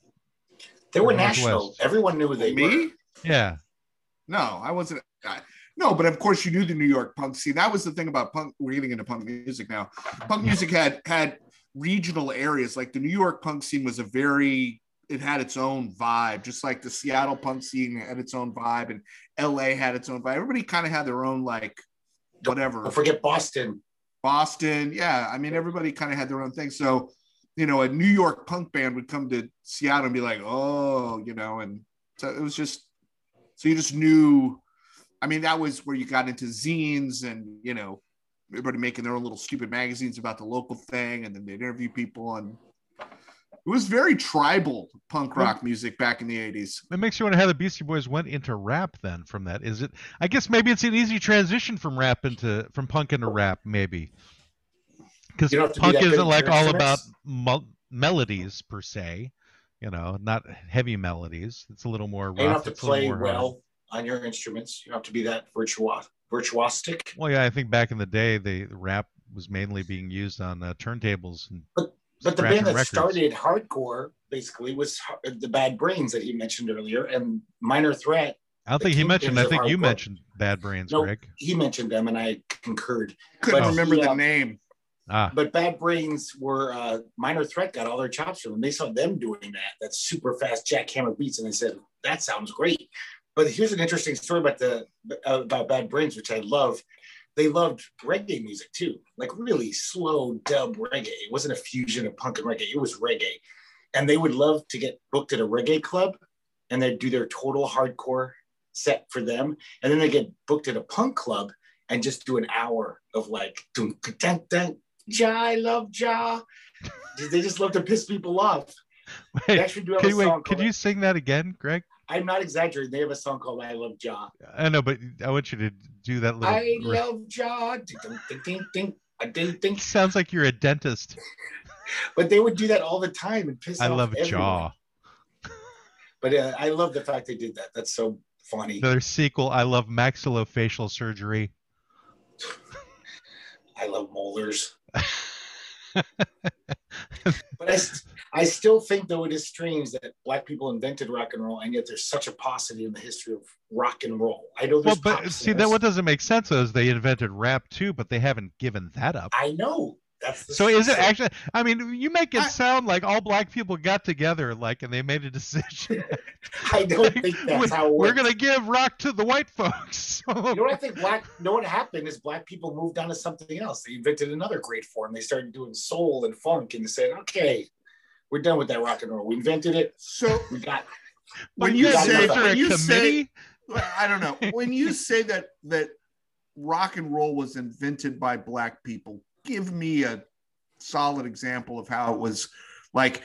They were national. Everyone knew they me? were. Me? Yeah. No, I wasn't. I, no, but of course you knew the New York punk scene. That was the thing about punk. We're getting into punk music now. Punk music had had regional areas. Like the New York punk scene was a very, it had its own vibe, just like the Seattle punk scene had its own vibe and L A had its own vibe. Everybody kind of had their own like whatever. Don't forget Boston. Boston, yeah. I mean, everybody kind of had their own thing. So, you know, a New York punk band would come to Seattle and be like, oh, you know, and so it was just, so you just knew, I mean, that was where you got into zines and, you know, everybody making their own little stupid magazines about the local thing. And then they'd interview people. And it was very tribal punk rock music back in the eighties. That makes you wonder how the Beastie Boys went into rap then from that. Is it, I guess maybe it's an easy transition from rap into, from punk into rap, maybe. Because punk isn't like all about mel- melodies per se, you know, not heavy melodies. It's a little more rough. You don't have to play well on your instruments. You don't have to be that virtuos- virtuostic. Well, yeah, I think back in the day, the rap was mainly being used on uh, turntables. And but but the band that records. started hardcore, basically, was the Bad Brains that he mentioned earlier, and Minor Threat. I don't think he mentioned. I think you mentioned Bad Brains, no, Rick. He mentioned them, and I concurred. Couldn't but remember he, the uh, name. Ah. But Bad Brains were uh, Minor Threat got all their chops from them. They saw them doing that, that super fast jackhammer beats, and they said, that sounds great. But here's an interesting story about the about Bad Brains, which I love. They loved reggae music too, like really slow dub reggae. It wasn't a fusion of punk and reggae, it was reggae. And they would love to get booked at a reggae club, and they'd do their total hardcore set for them. And then they get booked at a punk club and just do an hour of like, dun, dun, dun, Ja, I love Ja. They just love to piss people off. Wait, they actually do have a song wait, could you sing that again, Greg? I'm not exaggerating. They have a song called I Love Ja. I know, but I want you to do that little... I love Ja. Sounds like you're a dentist. But they would do that all the time and piss I off I love everyone. Ja. But uh, I love the fact they did that. That's so funny. Another sequel, I Love Maxillofacial Surgery. I love molars. But I, I still think, though, it is strange that black people invented rock and roll, and yet there's such a paucity in the history of rock and roll. I know there's well, but see, that what doesn't make sense is they invented rap too, but they haven't given that up. I know. That's the so is it actually? I mean, you make it I, sound like all black people got together, like, and they made a decision. I don't like, think that's we, how it works. We're gonna give rock to the white folks. So. You know what I think? Black. No, what happened is black people moved on to something else. They invented another great form. They started doing soul and funk, and they said, "Okay, we're done with that rock and roll. We invented it. So we got." When you say, when you say, I don't know. When you say that that rock and roll was invented by black people. Give me a solid example of how it was like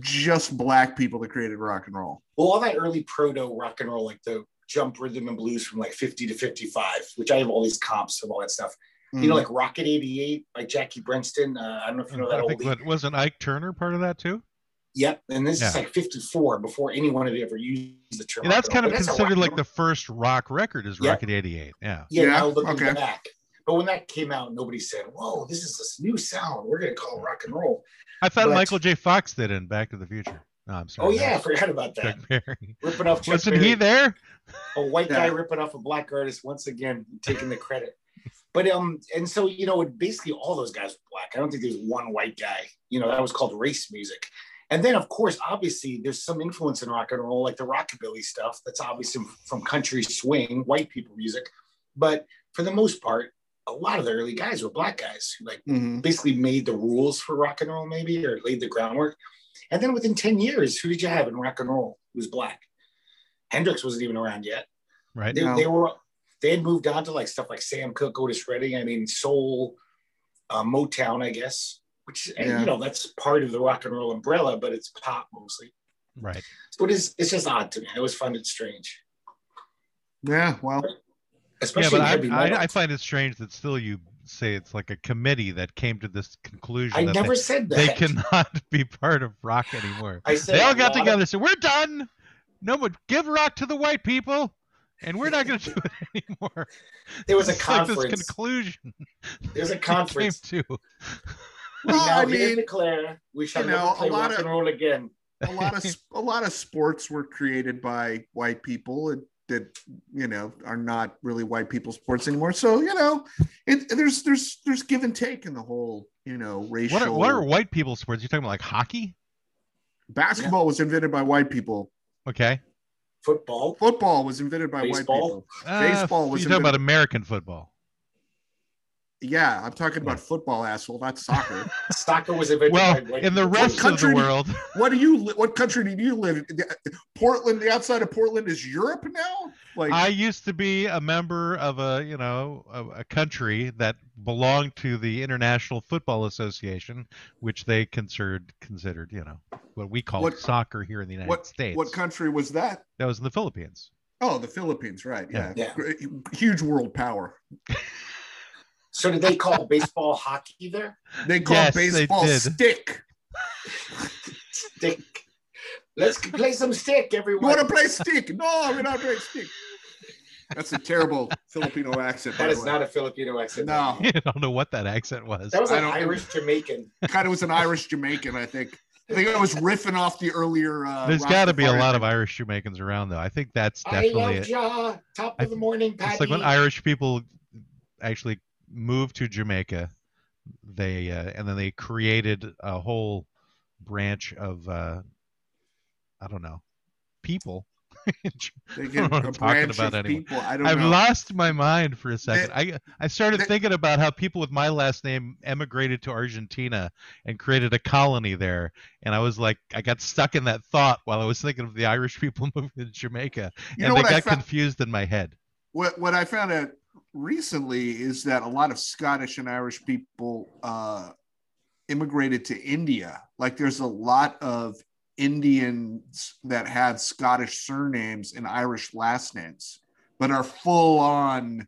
just black people that created rock and roll. Well, all that early proto rock and roll, like the jump rhythm and blues from like fifty to fifty-five, which I have all these comps of all that stuff. Mm-hmm. You know, like Rocket eighty-eight by Jackie Brenston. Uh, I don't know if you know that. I think that wasn't Ike Turner part of that too? Yep. And this yeah. is like fifty-four before anyone had ever used the term. Yeah, that's kind of considered like the first rock record is yep. Rocket eighty-eight. Yeah. Yeah. yeah. Now looking okay. back. But when that came out, nobody said, whoa, this is this new sound. We're going to call rock and roll. I thought but... Michael J. Fox did in Back to the Future. No, I'm sorry. Oh, yeah. I forgot about that. Ripping off Chuck Wasn't Berry. he there? A white guy ripping off a black artist once again, taking the credit. But, um, and so, you know, basically all those guys were black. I don't think there's one white guy. You know, that was called race music. And then, of course, obviously, there's some influence in rock and roll, like the rockabilly stuff. That's obviously from country swing, white people music. But for the most part, a lot of the early guys were black guys who like mm-hmm. basically made the rules for rock and roll maybe, or laid the groundwork. And then within ten years, who did you have in rock and roll who was black? Hendrix wasn't even around yet. Right. They, they were, they had moved on to like stuff like Sam Cooke, Otis Redding. I mean, soul, uh, Motown, I guess, which, and, yeah. you know, that's part of the rock and roll umbrella, but it's pop mostly. Right. So it is, it's just odd to me. I always find it strange. Yeah. Well, Especially yeah, but I, I, I find it strange that still you say it's like a committee that came to this conclusion. I that never they, said that. They cannot be part of rock anymore. I said they all got together and of... said, we're done. No one give rock to the white people. And we're not going to do it anymore. There was a conference. Like this conclusion. There's a conference. Came to. Well, now I mean, declare we shall you know, never play rock of, and roll again. A lot of a lot of sports were created by white people and that you know are not really white people sports anymore. So you know, it, there's there's there's give and take in the whole you know racial. What are, what are white people sports? You're talking about like hockey? Basketball yeah. was invented by white people. Okay. Football. Football was invented by Baseball. white people. Uh, Baseball was. You're invented... talking about American football. Yeah, I'm talking about football, asshole, not soccer. Soccer was invented. Well, by in the rest country, of the world. What do you? What country do you live in? Portland, the outside of Portland is Europe now. Like I used to be a member of a, you know, a, a country that belonged to the International Football Association, which they considered considered, you know, what we call what, soccer here in the United what, States. What country was that? That was in the Philippines. Oh, the Philippines, right? Yeah, yeah. yeah. Huge world power. So did they call baseball hockey there? They call yes, baseball they stick. Stick. Let's play some stick, everyone. You want to play stick? No, we're not playing stick. That's a terrible Filipino accent. That is way. Not a Filipino accent. No. I don't know what that accent was. That was an Irish-Jamaican. Kind of was an Irish-Jamaican, I think. I think I was riffing off the earlier. Uh, There's got to be a lot of Irish Jamaicans around, though. I think that's definitely I love ya. It. Top of the morning, Patty. It's like when Irish people actually moved to Jamaica, they uh, and then they created a whole branch of uh, I don't know people. They get a branch of anyway. People. I don't I've know. lost my mind for a second. They, I I started they, thinking about how people with my last name emigrated to Argentina and created a colony there, and I was like, I got stuck in that thought while I was thinking of the Irish people moving to Jamaica, and they got found, confused in my head. What what I found out recently is that a lot of Scottish and Irish people uh, immigrated to India. Like, there's a lot of Indians that had Scottish surnames and Irish last names, but are full on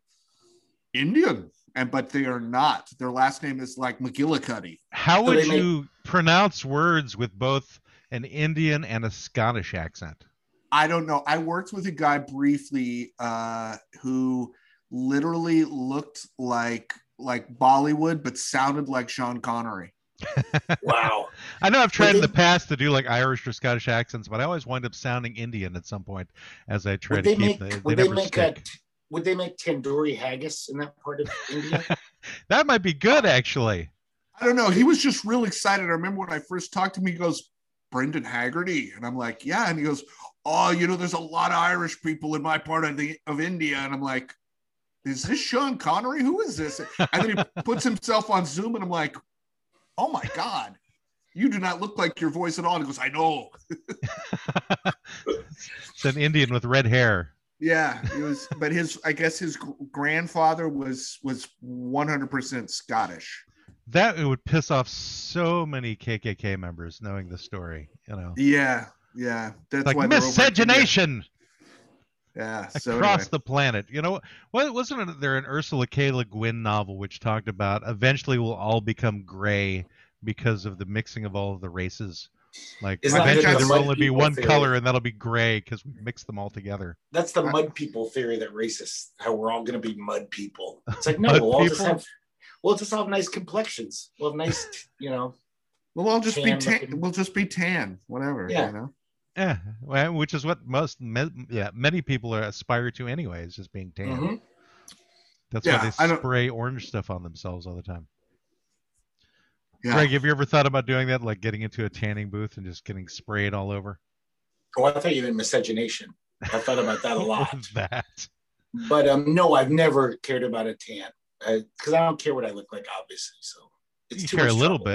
Indian, and but they are not. Their last name is like McGillicuddy. How would so you make... pronounce words with both an Indian and a Scottish accent? I don't know. I worked with a guy briefly uh, who literally looked like like Bollywood, but sounded like Sean Connery. Wow. I know I've tried they, in the past to do like Irish or Scottish accents, but I always wind up sounding Indian at some point as I try to keep them. Would they make a, would they make tandoori haggis in that part of India? That might be good, actually. I don't know. He was just real excited. I remember when I first talked to him, he goes, Brendan Haggerty. And I'm like, yeah. And he goes, oh, you know, there's a lot of Irish people in my part of the of India. And I'm like, is this Sean Connery? Who is this? And then he puts himself on Zoom and I'm like, oh my God, you do not look like your voice at all. And he goes, I know. It's an Indian with red hair. Yeah, it was, but his, I guess his grandfather was, was one hundred percent Scottish. That it would piss off so many K K K members knowing the story, you know? Yeah. Yeah. That's like why miscegenation. Yeah, so across anyway. the planet, you know, wasn't there an Ursula K. Le Guin novel which talked about eventually we'll all become gray because of the mixing of all of the races? Like Isn't eventually there will only be one theory. color, and that'll be gray because we mix them all together. That's the mud people theory that racist, how we're all going to be mud people. It's like no, we'll all just have, we'll just have nice complexions. We'll have nice, you know. We'll all just be tan. We'll just be tan, whatever. Yeah. You know? Yeah, well, which is what most, yeah, many people are aspire to anyways, is being tan. Mm-hmm. That's yeah, why they spray orange stuff on themselves all the time. Yeah. Greg, have you ever thought about doing that, like getting into a tanning booth and just getting sprayed all over? Oh, I thought you meant miscegenation. I've thought about that a lot. that. But um, no, I've never cared about a tan because I, I don't care what I look like, obviously. So it's you too care much a little trouble.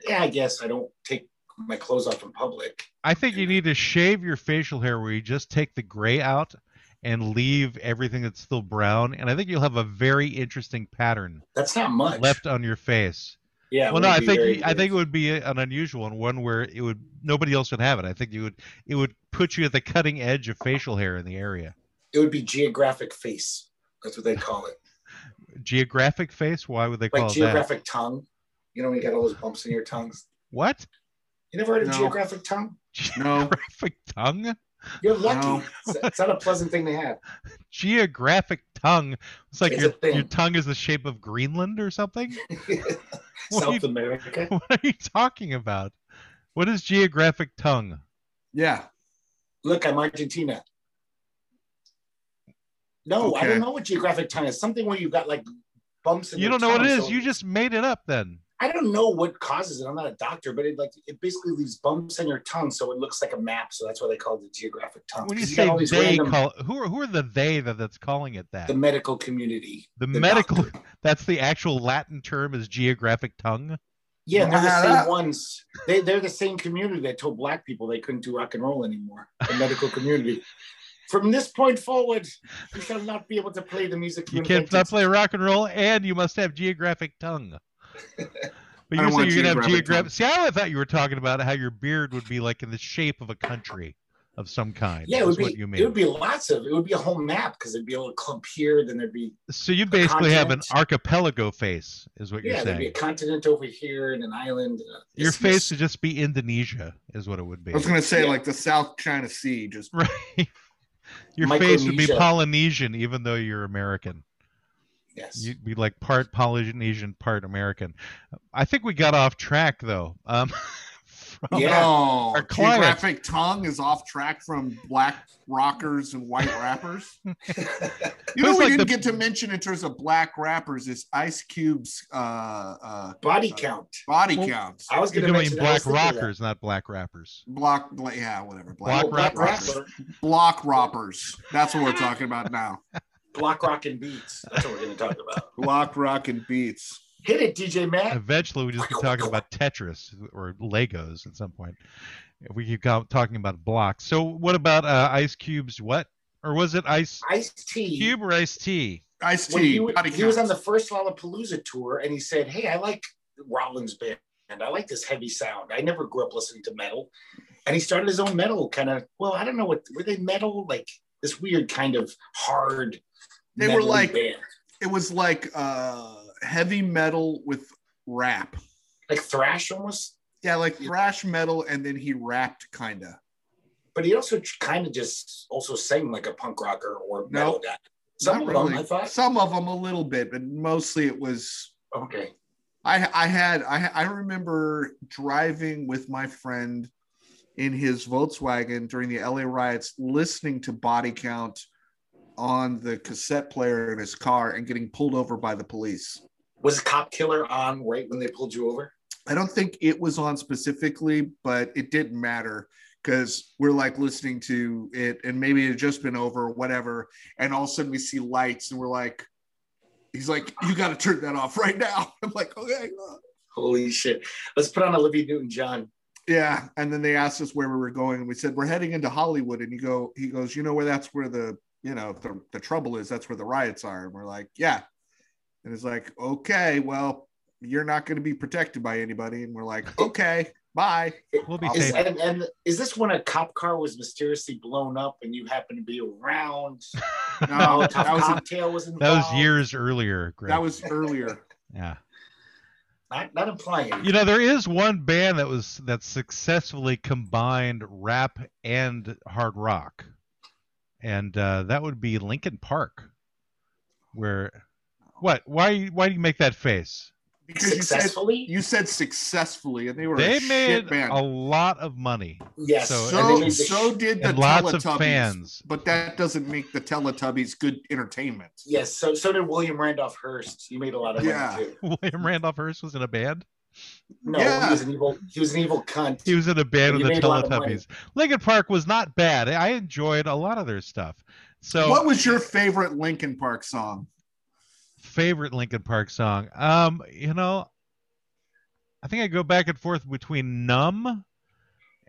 bit. Yeah, I guess I don't take my clothes off in public. I think you need to shave your facial hair where you just take the gray out and leave everything that's still brown, and I think you'll have a very interesting pattern that's not much left on your face. Yeah, well no, I think you, I think it would be an unusual one, one where it would nobody else would have it. I think you would it would put you at the cutting edge of facial hair in the area. It would be geographic face. That's what they call it. Geographic face? Why would they like call it that? Like geographic tongue. You know when you get all those bumps in your tongues? What? You never heard of no. geographic tongue? Geographic no. tongue? You're lucky. No. It's, it's not a pleasant thing to have. Geographic tongue. It's like it's your, your tongue is the shape of Greenland or something? South you, America. What are you talking about? What is geographic tongue? Yeah. Look, I'm Argentina. No, okay. I don't know what geographic tongue is. Something where you've got like bumps in you your You don't know tongue, what it is. So... You just made it up then. I don't know what causes it. I'm not a doctor, but it like it basically leaves bumps on your tongue, so it looks like a map. So that's why they call it the geographic tongue. When you, you say they, random... call, who are who are the they that, that's calling it that? The medical community. The, the medical. Doctor. That's the actual Latin term is geographic tongue. Yeah, they're the same ones. They they're the same community that told black people they couldn't do rock and roll anymore. The medical community. From this point forward, you shall not be able to play the music. You can't not play rock and roll, and you must have geographic tongue. But you're saying you're gonna have geographic. See, I thought you were talking about how your beard would be like in the shape of a country of some kind. Yeah, it would be. What you mean. It would be lots of. It would be a whole map because it'd be a little clump here, then there'd be. So you basically have an archipelago face, is what yeah, you're saying. Yeah, there'd be a continent over here and an island. Uh, your face would just be Indonesia, is what it would be. I was gonna say yeah. like the South China Sea, just right. Your face would be Polynesian, even though you're American. Yes. You'd be like part Polynesian, part American. I think we got off track, though. Um, from yeah. Our, our geographic tongue is off track from black rockers and white rappers. You know what like we didn't the... get to mention in terms of black rappers is Ice Cube's uh, uh, body uh, count. Body well, count. I was going to mention black rockers, not black rappers. Block, bla yeah, whatever. Black, oh, black rappers. Rapper. Block roppers. That's what we're talking about now. Block rock and beats. That's what we're going to talk about. Block rock and beats. Hit it, D J Matt. Eventually, we'll just be talking about Tetris or Legos at some point. We keep talking about blocks. So what about uh, Ice Cube's what? Or was it Ice Ice T Cube or Ice T? Ice T. He, would, he was on the first Lollapalooza tour, and he said, hey, I like Rollins Band. I like this heavy sound. I never grew up listening to metal. And he started his own metal kind of, well, I don't know what, were they metal? Like this weird kind of hard They metal were like, band. It was like uh, heavy metal with rap. Like thrash almost? Yeah, like thrash metal, and then he rapped kind of. But he also kind of just also sang like a punk rocker or metal nope, guy. Some of really. them, I thought. Some of them a little bit, but mostly it was... Okay. I, I had, I, I remember driving with my friend in his Volkswagen during the L A riots, listening to Body Count on the cassette player in his car and getting pulled over by the police. Was Cop Killer on right when they pulled you over? I don't think it was on specifically, but it didn't matter because we're like listening to it and maybe it had just been over or whatever. And all of a sudden we see lights and we're like, he's like, you got to turn that off right now. I'm like, okay. Holy shit. Let's put on Olivia Newton-John. Yeah. And then they asked us where we were going. And we said, we're heading into Hollywood. And he go, he goes, you know where that's where the, you know, the, the trouble is, that's where the riots are. And we're like, yeah. And it's like, okay, well, you're not going to be protected by anybody. And we're like, okay, bye. We'll be safe. And, and is this when a cop car was mysteriously blown up and you happened to be around? No, that, cocktail was that was years earlier, Greg. That was earlier. Yeah. Not, not implying. You know, there is one band that was that successfully combined rap and hard rock. And uh, that would be Linkin Park. Where, what? Why? Why do you make that face? Because successfully, you said, you said successfully, and they were they a made shit a lot of money. Yes, so so, and they so did the lots Teletubbies, of fans. But that doesn't make the Teletubbies good entertainment. Yes, so so did William Randolph Hearst. He made a lot of money yeah. too. William Randolph Hearst was in a band. No, yeah. he was an evil. He was an evil cunt. He was in a band with the Teletubbies. Linkin Park was not bad. I enjoyed a lot of their stuff. So, what was your favorite Linkin Park song? Favorite Linkin Park song? Um, you know, I think I go back and forth between "Numb"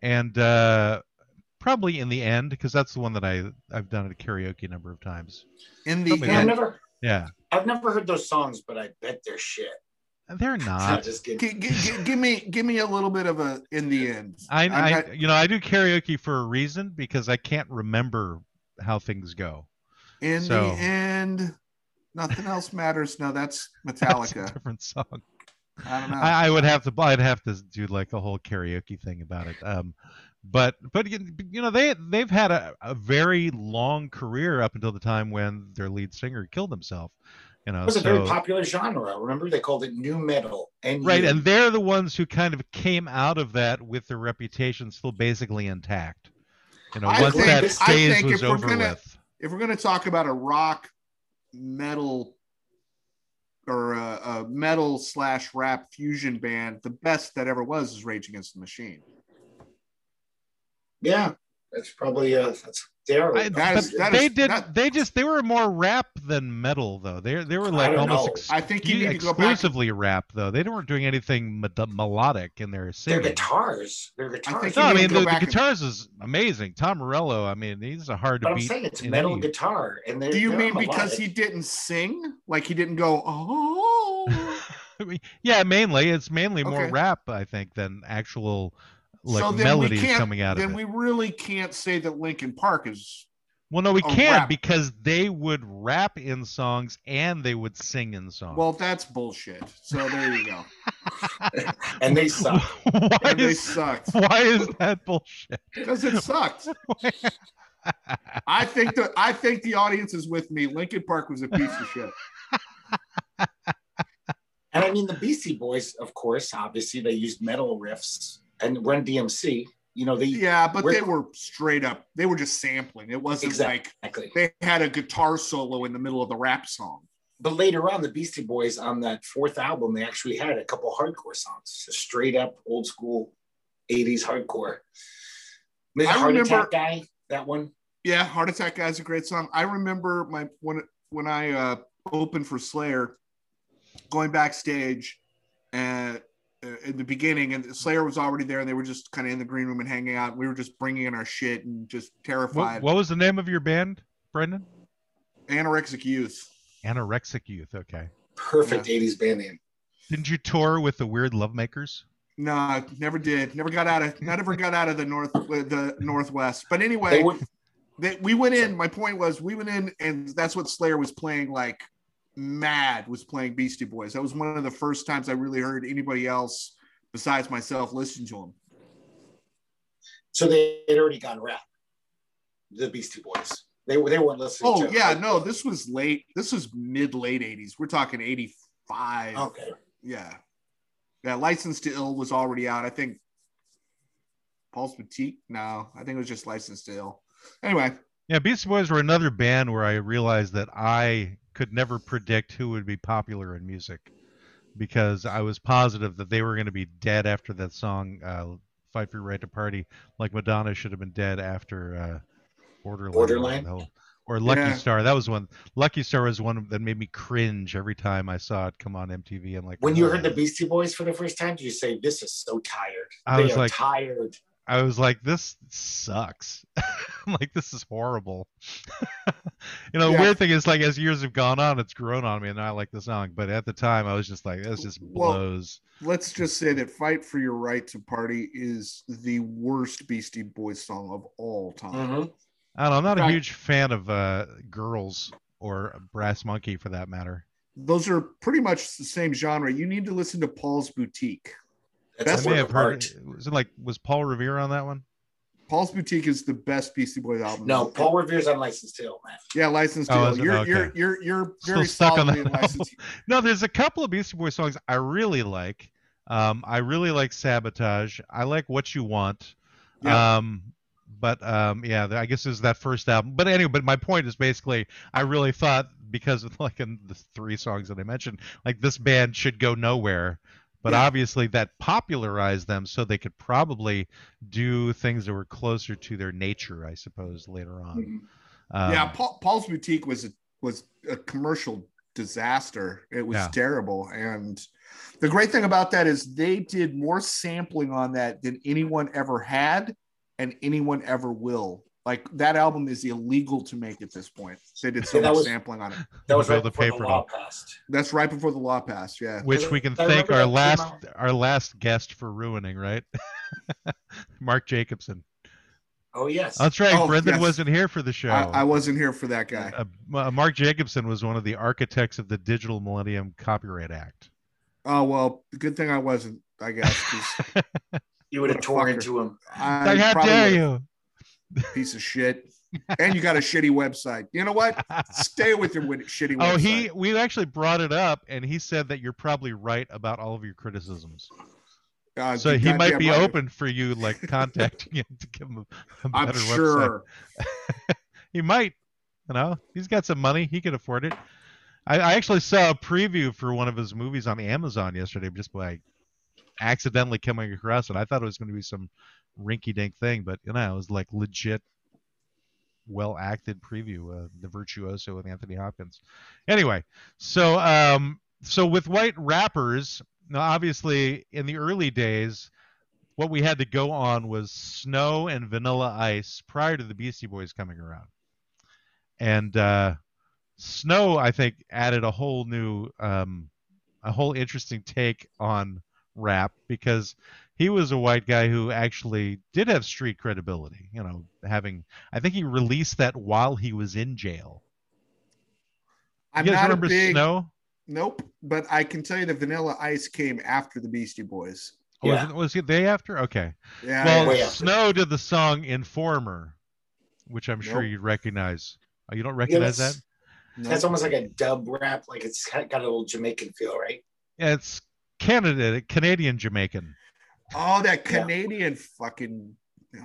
and uh, probably "In the End" because that's the one that I I've done at a karaoke a number of times. In the probably end, I've never, yeah, I've never heard those songs, but I bet they're shit. They're not. Just g g g give me, give me a little bit of a in the end. I, I not... you know, I do karaoke for a reason because I can't remember how things go. In so... the end, nothing else matters. No, that's Metallica. That's a different song. I don't know. I, I would have to, I'd have to do like a whole karaoke thing about it. Um, but but you know, they they've had a, a very long career up until the time when their lead singer killed himself. You know, it was so, a very popular genre. Remember, they called it new metal. And right, new. and they're the ones who kind of came out of that with their reputation still basically intact. You know, I once think, that stage I think was if over we're gonna, with. If we're going to talk about a rock metal or a, a metal slash rap fusion band, the best that ever was is Rage Against the Machine. Yeah, that's probably uh, that's there. They is, did that, they just they were more rap than metal though. They they were like almost ex- I think you need exclusively to go back. Rap though. They weren't doing anything me- melodic in their singing. Their guitars, their guitars. I, no, I mean the, the guitars and... is amazing. Tom Morello, I mean, he's a hard but to I'm beat. I'm saying it's metal any... guitar. And do you mean melodic. Because he didn't sing? Like he didn't go oh. Yeah, mainly it's mainly okay. more rap I think than actual. Like so melodies coming out of it. Then we really can't say that Linkin Park is. Well, no, we can't rap. Because they would rap in songs and they would sing in songs. Well, that's bullshit. So there you go. And they suck. And is, they sucked. Why is that bullshit? Because it sucked. I think the I think the audience is with me. Linkin Park was a piece of shit. And I mean, the Beastie Boys, of course, obviously they used metal riffs. And Run D M C, you know, they yeah, but were, they were straight up. They were just sampling. It wasn't exactly. like they had a guitar solo in the middle of the rap song. But later on, the Beastie Boys on that fourth album, they actually had a couple hardcore songs, so straight up old school eighties hardcore. I Heart remember, Attack Guy, that one. Yeah, Heart Attack Guy is a great song. I remember my when when I uh, opened for Slayer, going backstage and. In the beginning, and Slayer was already there, and they were just kind of in the green room and hanging out. We were just bringing in our shit and just terrified. What, what was the name of your band, Brendan? Anorexic Youth. Anorexic Youth, okay. Perfect yeah. eighties band name. Didn't you tour with the Weird Lovemakers? No, I never did. Never got out of. Never got out of the north, the northwest. But anyway, they were... they, we went in. My point was, we went in, and that's what Slayer was playing like. Mad was playing Beastie Boys. That was one of the first times I really heard anybody else besides myself listen to them. So they had already gone rap. The Beastie Boys. They were they weren't listening. Oh to yeah, them. No, this was late. This was mid late eighties. We're talking eighty-five. Okay. Yeah, yeah. License to Ill was already out. I think. Pulse Boutique. No, I think it was just License to Ill. Anyway. Yeah, Beastie Boys were another band where I realized that I. Could never predict who would be popular in music because I was positive that they were going to be dead after that song uh, Fight for Your Right to Party, like Madonna should have been dead after uh, Borderline, Borderline. Or, or Lucky yeah. Star. That was one. Lucky Star was one that made me cringe every time I saw it come on M T V. And like, when you heard the Beastie Boys for the first time, did you say, this is so tired? I they was are like, tired. I was like, this sucks. I'm like, this is horrible. You know, yeah. The weird thing is, like, as years have gone on, it's grown on me, and I like the song. But at the time, I was just like, this just blows. Well, let's just say that Fight for Your Right to Party is the worst Beastie Boys song of all time. Mm-hmm. I don't know. I'm not right. a huge fan of uh, Girls or Brass Monkey, for that matter. Those are pretty much the same genre. You need to listen to Paul's Boutique. That's I may have heard. Was it like was Paul Revere on that one? Paul's Boutique is the best Beastie Boys album. No, Paul Revere's on License to Ill, man. Yeah, License to Ill. Oh, you're, okay. you're you're you're very stuck on that. No, there's a couple of Beastie Boys songs I really like. Um, I really like Sabotage. I like What You Want. Yeah. Um, but um, yeah, I guess it was that first album. But anyway, but my point is basically, I really thought because of like in the three songs that I mentioned, like this band should go nowhere. But yeah. Obviously that popularized them so they could probably do things that were closer to their nature, I suppose, later on. Mm-hmm. Um, yeah, Paul, Paul's Boutique was a, was a commercial disaster. It was yeah. terrible. And the great thing about that is they did more sampling on that than anyone ever had and anyone ever will. Like that album is illegal to make at this point. They did so much was, sampling on it. That was right before the law passed. That's right before the law passed. Yeah, which we can thank our last our last guest for ruining, right? Mark Jacobson. Oh yes, that's right. Oh, Brendan yes. wasn't here for the show. I, I wasn't here for that guy. Uh, Mark Jacobson was one of the architects of the Digital Millennium Copyright Act. Oh well, good thing I wasn't. I guess you would have torn into him. I like, how dare you? Piece of shit. And you got a shitty website. You know what? Stay with your win- shitty website. Oh, he we actually brought it up and he said that you're probably right about all of your criticisms. Uh, so he might be right. Open for you like contacting him to give him a, a better I'm sure. website. He might, you know, he's got some money, he can afford it. I, I actually saw a preview for one of his movies on Amazon yesterday, just by accidentally coming across it. I thought it was going to be some rinky-dink thing, but you know, it was like legit, well-acted preview. Uh, the Virtuoso with Anthony Hopkins. Anyway, so um, so with white rappers, now obviously in the early days, what we had to go on was Snow and Vanilla Ice prior to the Beastie Boys coming around, and uh, Snow, I think, added a whole new, um, a whole interesting take on rap, because he was a white guy who actually did have street credibility, you know, having, I think he released that while he was in jail. I'm you guys not remember a big, Snow? Nope, but I can tell you that Vanilla Ice came after the Beastie Boys. Oh, yeah. Was it they after? Okay. Yeah. Well, yeah. Snow did the song Informer, which I'm sure nope. you'd recognize. Oh, you don't recognize yeah, that's, that? Nope. That's almost like a dub rap, like it's got a little Jamaican feel, right? Yeah, it's Canada, Canadian Jamaican. Oh, that Canadian yeah. fucking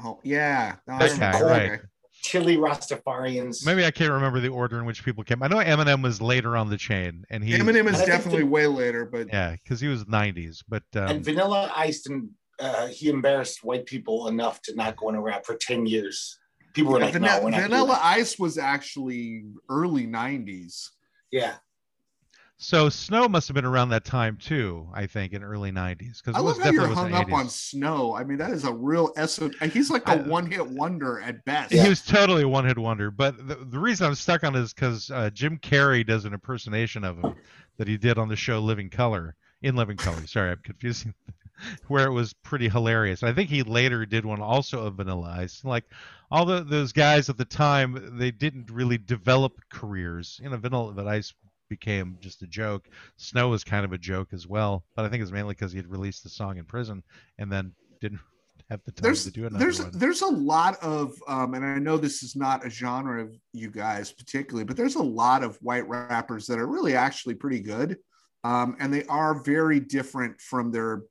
oh, yeah. No, that's okay, right. Chili Rastafarians. Maybe I can't remember the order in which people came. I know Eminem was later on the chain, and he Eminem is definitely the, way later, but yeah, because he was nineties. But um, and Vanilla Ice didn't. Uh, he embarrassed white people enough to not go into rap for ten years. People were yeah, like, Vanilla, no, Vanilla Ice was actually early nineties. Yeah. So Snow must have been around that time too, I think, in early nineties. Because I love how you're hung up on Snow. I mean, that is a real S O. He's like a one-hit wonder at best. He was totally a one-hit wonder. But the, the reason I'm stuck on it is because uh, Jim Carrey does an impersonation of him that he did on the show Living Color. In Living Color, sorry, I'm confusing. Where it was pretty hilarious. I think he later did one also of Vanilla Ice. Like all the, those guys at the time, they didn't really develop careers. You know, Vanilla Ice became just a joke. Snow was kind of a joke as well, but I think it's mainly because he had released the song in prison and then didn't have the time there's, to do another there's, one. There's a lot of, um, and I know this is not a genre of you guys particularly, but there's a lot of white rappers that are really actually pretty good, um, and they are very different from their,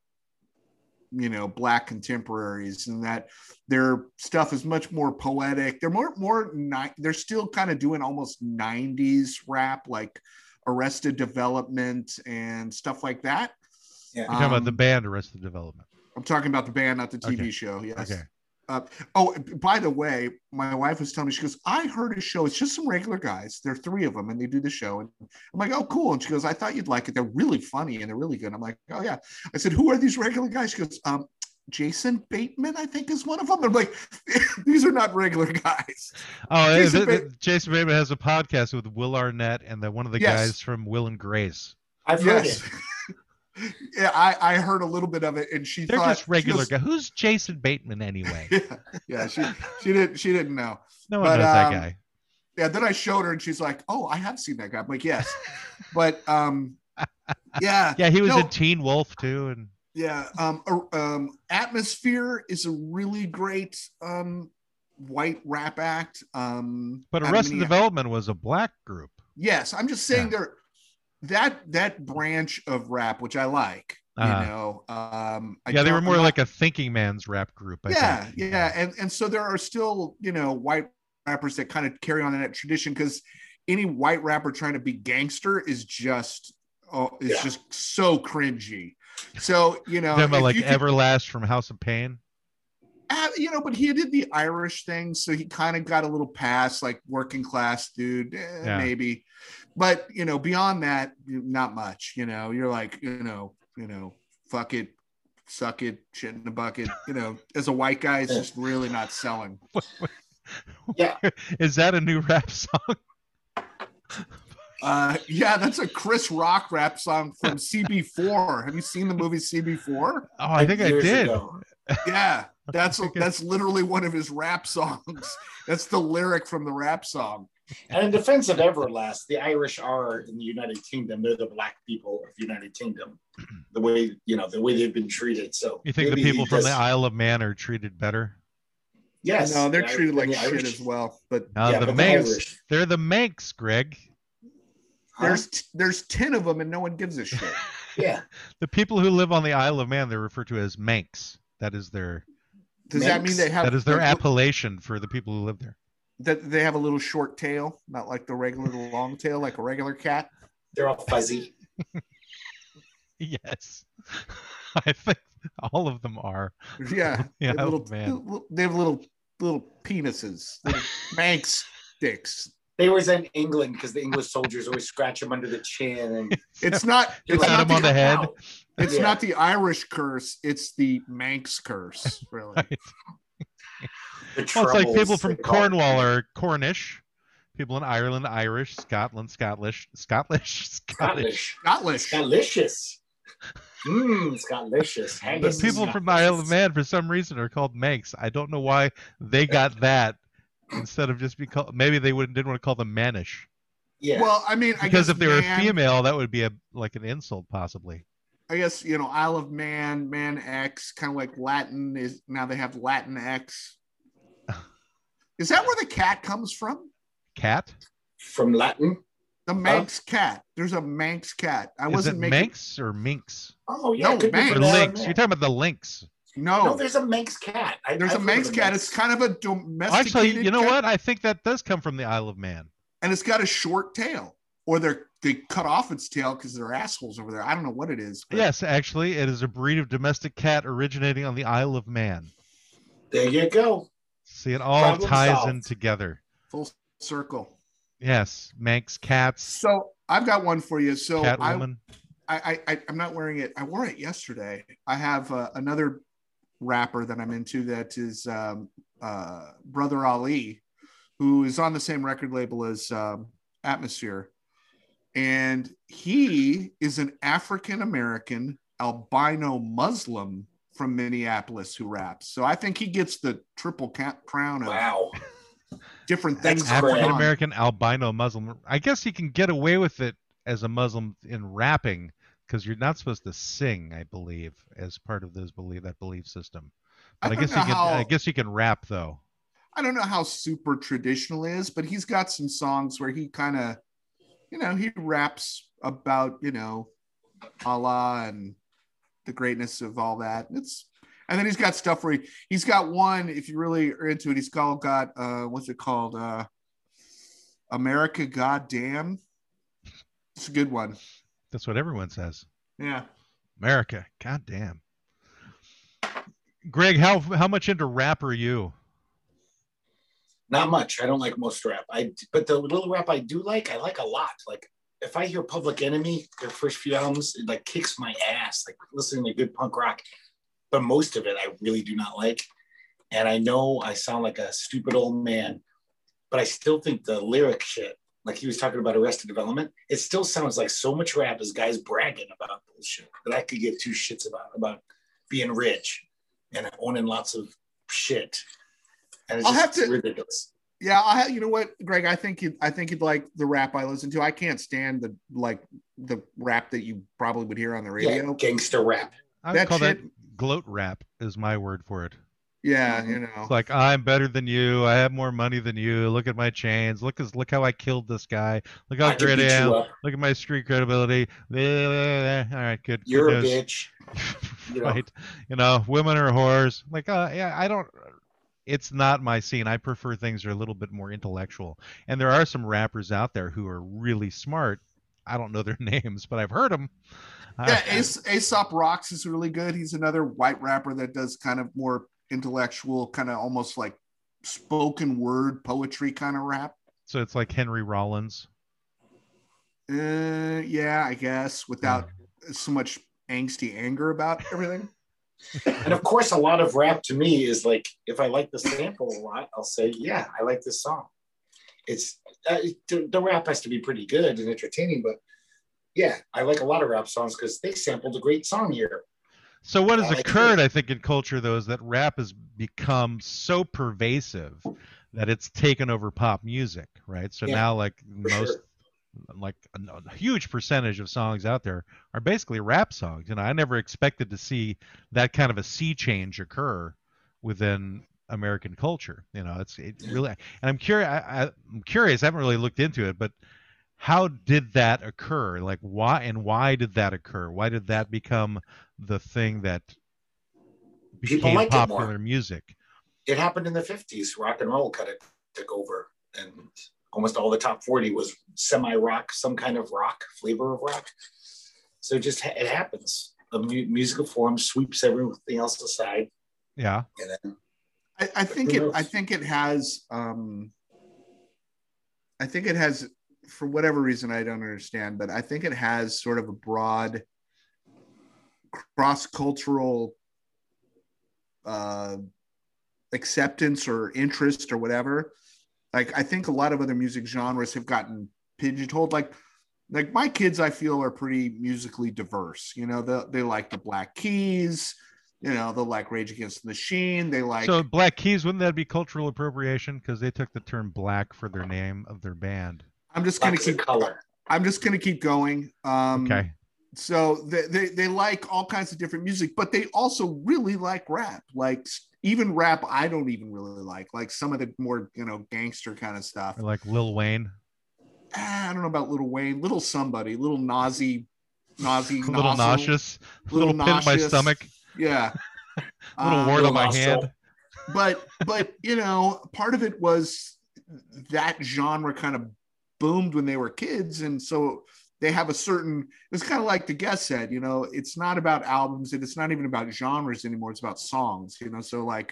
you know, black contemporaries, in that their stuff is much more poetic. They're more, more, ni- they're still kind of doing almost nineties rap, like Arrested Development and stuff like that. Yeah. You're um, talking about the band Arrested Development. I'm talking about the band, not the T V okay. show. Yes. Okay. Uh, oh, by the way, my wife was telling me, she goes, I heard a show. It's just some regular guys. There are three of them and they do the show. And I'm like, oh, cool. And she goes, I thought you'd like it. They're really funny and they're really good. I'm like, oh, yeah. I said, who are these regular guys? She goes, um, Jason Bateman, I think, is one of them. I'm like, these are not regular guys. Oh, Jason, the, the, ba- Jason Bateman has a podcast with Will Arnett and the, one of the yes. guys from Will and Grace. I've yes. heard it. Yeah, I, I heard a little bit of it, and she They're thought just regular goes, guy. Who's Jason Bateman anyway? yeah, yeah, she she didn't she didn't know. No one but, knows um, that guy. Yeah, then I showed her, and she's like, "Oh, I have seen that guy." I'm like, "Yes," but um, yeah, yeah, he was no, in Teen Wolf too, and yeah, um, uh, um, Atmosphere is a really great um white rap act. Um, but Arrested Development was a black group. Yes, I'm just saying yeah. they're. That that branch of rap, which I like, uh-huh. you know, um, I yeah, they were more like a thinking man's rap group. I yeah, think. yeah, and and so there are still, you know, white rappers that kind of carry on in that tradition, because any white rapper trying to be gangster is just oh, it's yeah. just so cringy. So you know, about like you Everlast could, from House of Pain. Uh, you know, but he did the Irish thing, so he kind of got a little pass, like working class dude, eh, yeah. maybe. But, you know, beyond that, not much, you know, you're like, you know, you know, fuck it, suck it, shit in the bucket, you know, as a white guy, it's just really not selling. Wait, wait. Yeah. Is that a new rap song? Uh, yeah, that's a Chris Rock rap song from C B four. Have you seen the movie C B four? Oh, I think I did. Ago. Yeah, that's that's literally one of his rap songs. That's the lyric from the rap song. And in defense of Everlast, the Irish are in the United Kingdom. They're the black people of the United Kingdom. The way, you know, the way they've been treated. So you think the people from just, the Isle of Man are treated better? Yes. No, they're treated like the shit as well. But uh, yeah, the but Manx, the they're the Manx, Greg. Huh? There's there's ten of them and no one gives a shit. Yeah. The people who live on the Isle of Man, they're referred to as Manx. That is their. Does Manx? That mean they have? That is their appellation for the people who live there. That they have a little short tail, not like the regular long tail, like a regular cat. They're all fuzzy. Yes. I think all of them are. Yeah. Yeah, they have little, man. They have little little penises, little Manx dicks. They were in England because the English soldiers always scratch them under the chin. And it's not it's like, not the, on the head. Out. It's yeah. not the Irish curse. It's the Manx curse, really. Right. The well, it's like people from Cornwall are Cornish. People in Ireland, Irish. Scotland, Scottish. Scottish. Scottish. Scottish. Scotlicious. Mmm, Scotlicious. But people from the Isle of Man, for some reason, are called Manx. I don't know why they got that. Instead of just be called, maybe they wouldn't didn't want to call them Manish. Yeah. Well, I mean, I because guess if they man, were a female, that would be a like an insult, possibly. I guess you know, Isle of Man, Man X, kind of like Latin is now they have Latin X. Is that where the cat comes from? Cat from Latin. The Manx oh. cat. There's a Manx cat. I is wasn't it making Manx or minx. Oh yeah, no, could Manx. Be or lynx. You're talking about the lynx. No. no, there's a Manx cat. I, there's I've a Manx cat. Manx. It's kind of a domesticated cat. Actually, you know cat. What? I think that does come from the Isle of Man. And it's got a short tail. Or they're, they cut off its tail because they're assholes over there. I don't know what it is. But... Yes, actually, it is a breed of domestic cat originating on the Isle of Man. There you go. See, it all Problem ties solved. In together. Full circle. Yes, Manx cats. So I've got one for you. So Catwoman. I, I, I, I'm not wearing it. I wore it yesterday. I have uh, another... rapper that I'm into that is um uh Brother Ali, who is on the same record label as um Atmosphere, and he is an African-American albino Muslim from Minneapolis who raps. So I think he gets the triple crown of wow different things. African-American albino Muslim, I guess he can get away with it as a Muslim in rapping, because you're not supposed to sing, I believe, as part of those believe that belief system. But I, I guess you can. How, I guess you can rap, though. I don't know how super traditional is, but he's got some songs where he kind of, you know, he raps about, you know, Allah and the greatness of all that. It's and then he's got stuff where he, he's got one. If you really are into it, he's called got uh, what's it called? Uh, America Goddamn. It's a good one. That's what everyone says. Yeah. America. God damn. Greg, how how much into rap are you? Not much. I don't like most rap. I but the little rap I do like, I like a lot. Like if I hear Public Enemy, their first few albums, it like kicks my ass. Like listening to good punk rock. But most of it I really do not like. And I know I sound like a stupid old man, but I still think the lyric shit, like he was talking about Arrested Development, it still sounds like so much rap is guys bragging about bullshit that I could give two shits about, about being rich and owning lots of shit. And it's I'll just have to, ridiculous. Yeah, I you know what, Greg, I think you I think you'd like the rap I listen to. I can't stand the like the rap that you probably would hear on the radio. Yeah, gangster rap. I would that call shit. That gloat rap is my word for it. Yeah, you know, it's like I'm better than you. I have more money than you. Look at my chains. Look, look how I killed this guy. Look how I great I am. Look at my street credibility. Blah, blah, blah. All right, good. You're good a news. Bitch. Right? You know, women are whores. Like, uh, yeah, I don't. It's not my scene. I prefer things that are a little bit more intellectual. And there are some rappers out there who are really smart. I don't know their names, but I've heard them. Yeah, uh, Aesop Rocks is really good. He's another white rapper that does kind of more intellectual, kind of almost like spoken word poetry kind of rap. So it's like Henry Rollins. Uh, yeah, I guess without yeah. so much angsty anger about everything. And of course, a lot of rap to me is like, if I like the sample a lot, I'll say, yeah, I like this song. It's uh, the, the rap has to be pretty good and entertaining, but yeah, I like a lot of rap songs because they sampled a great song here. So what has occurred, I think, in culture, though, is that rap has become so pervasive that it's taken over pop music, right? So yeah, now, like, most, sure. like a, a huge percentage of songs out there are basically rap songs. And I never expected to see that kind of a sea change occur within American culture. You know, it's it really, and I'm curious, I, I'm curious, I haven't really looked into it, but how did that occur? Like why and why did that occur? Why did that become the thing that became like popular it music? It happened in the fifties. Rock and roll kind of took over, and almost all the top forty was semi-rock, some kind of rock, flavor of rock. So just it happens. The mu- musical form sweeps everything else aside. Yeah. And then, I, I think it, I think it has, um, I think it has, for whatever reason, I don't understand, but I think it has sort of a broad cross-cultural uh, acceptance or interest or whatever. Like, I think a lot of other music genres have gotten pigeonholed. Like, like my kids, I feel, are pretty musically diverse. You know, the, they like the Black Keys. You know, they like Rage Against the Machine. They like... So Black Keys, wouldn't that be cultural appropriation? Because they took the term black for their name of their band. I'm just going to keep... Color. I'm just going to keep going. Um, okay. So they, they, they like all kinds of different music, but they also really like rap. Like, even rap I don't even really like. Like some of the more, you know, gangster kind of stuff. Or like Lil Wayne. Ah, I don't know about Lil Wayne. Little somebody. Little Nazi. Nazi. A little nauseous. Little, little pin in my stomach. Yeah. A little um, wart on my nostril. Hand. But, but, you know, part of it was that genre kind of boomed when they were kids. And so they have a certain, it's kind of like the guest said, you know, it's not about albums and it's not even about genres anymore. It's about songs, you know? So like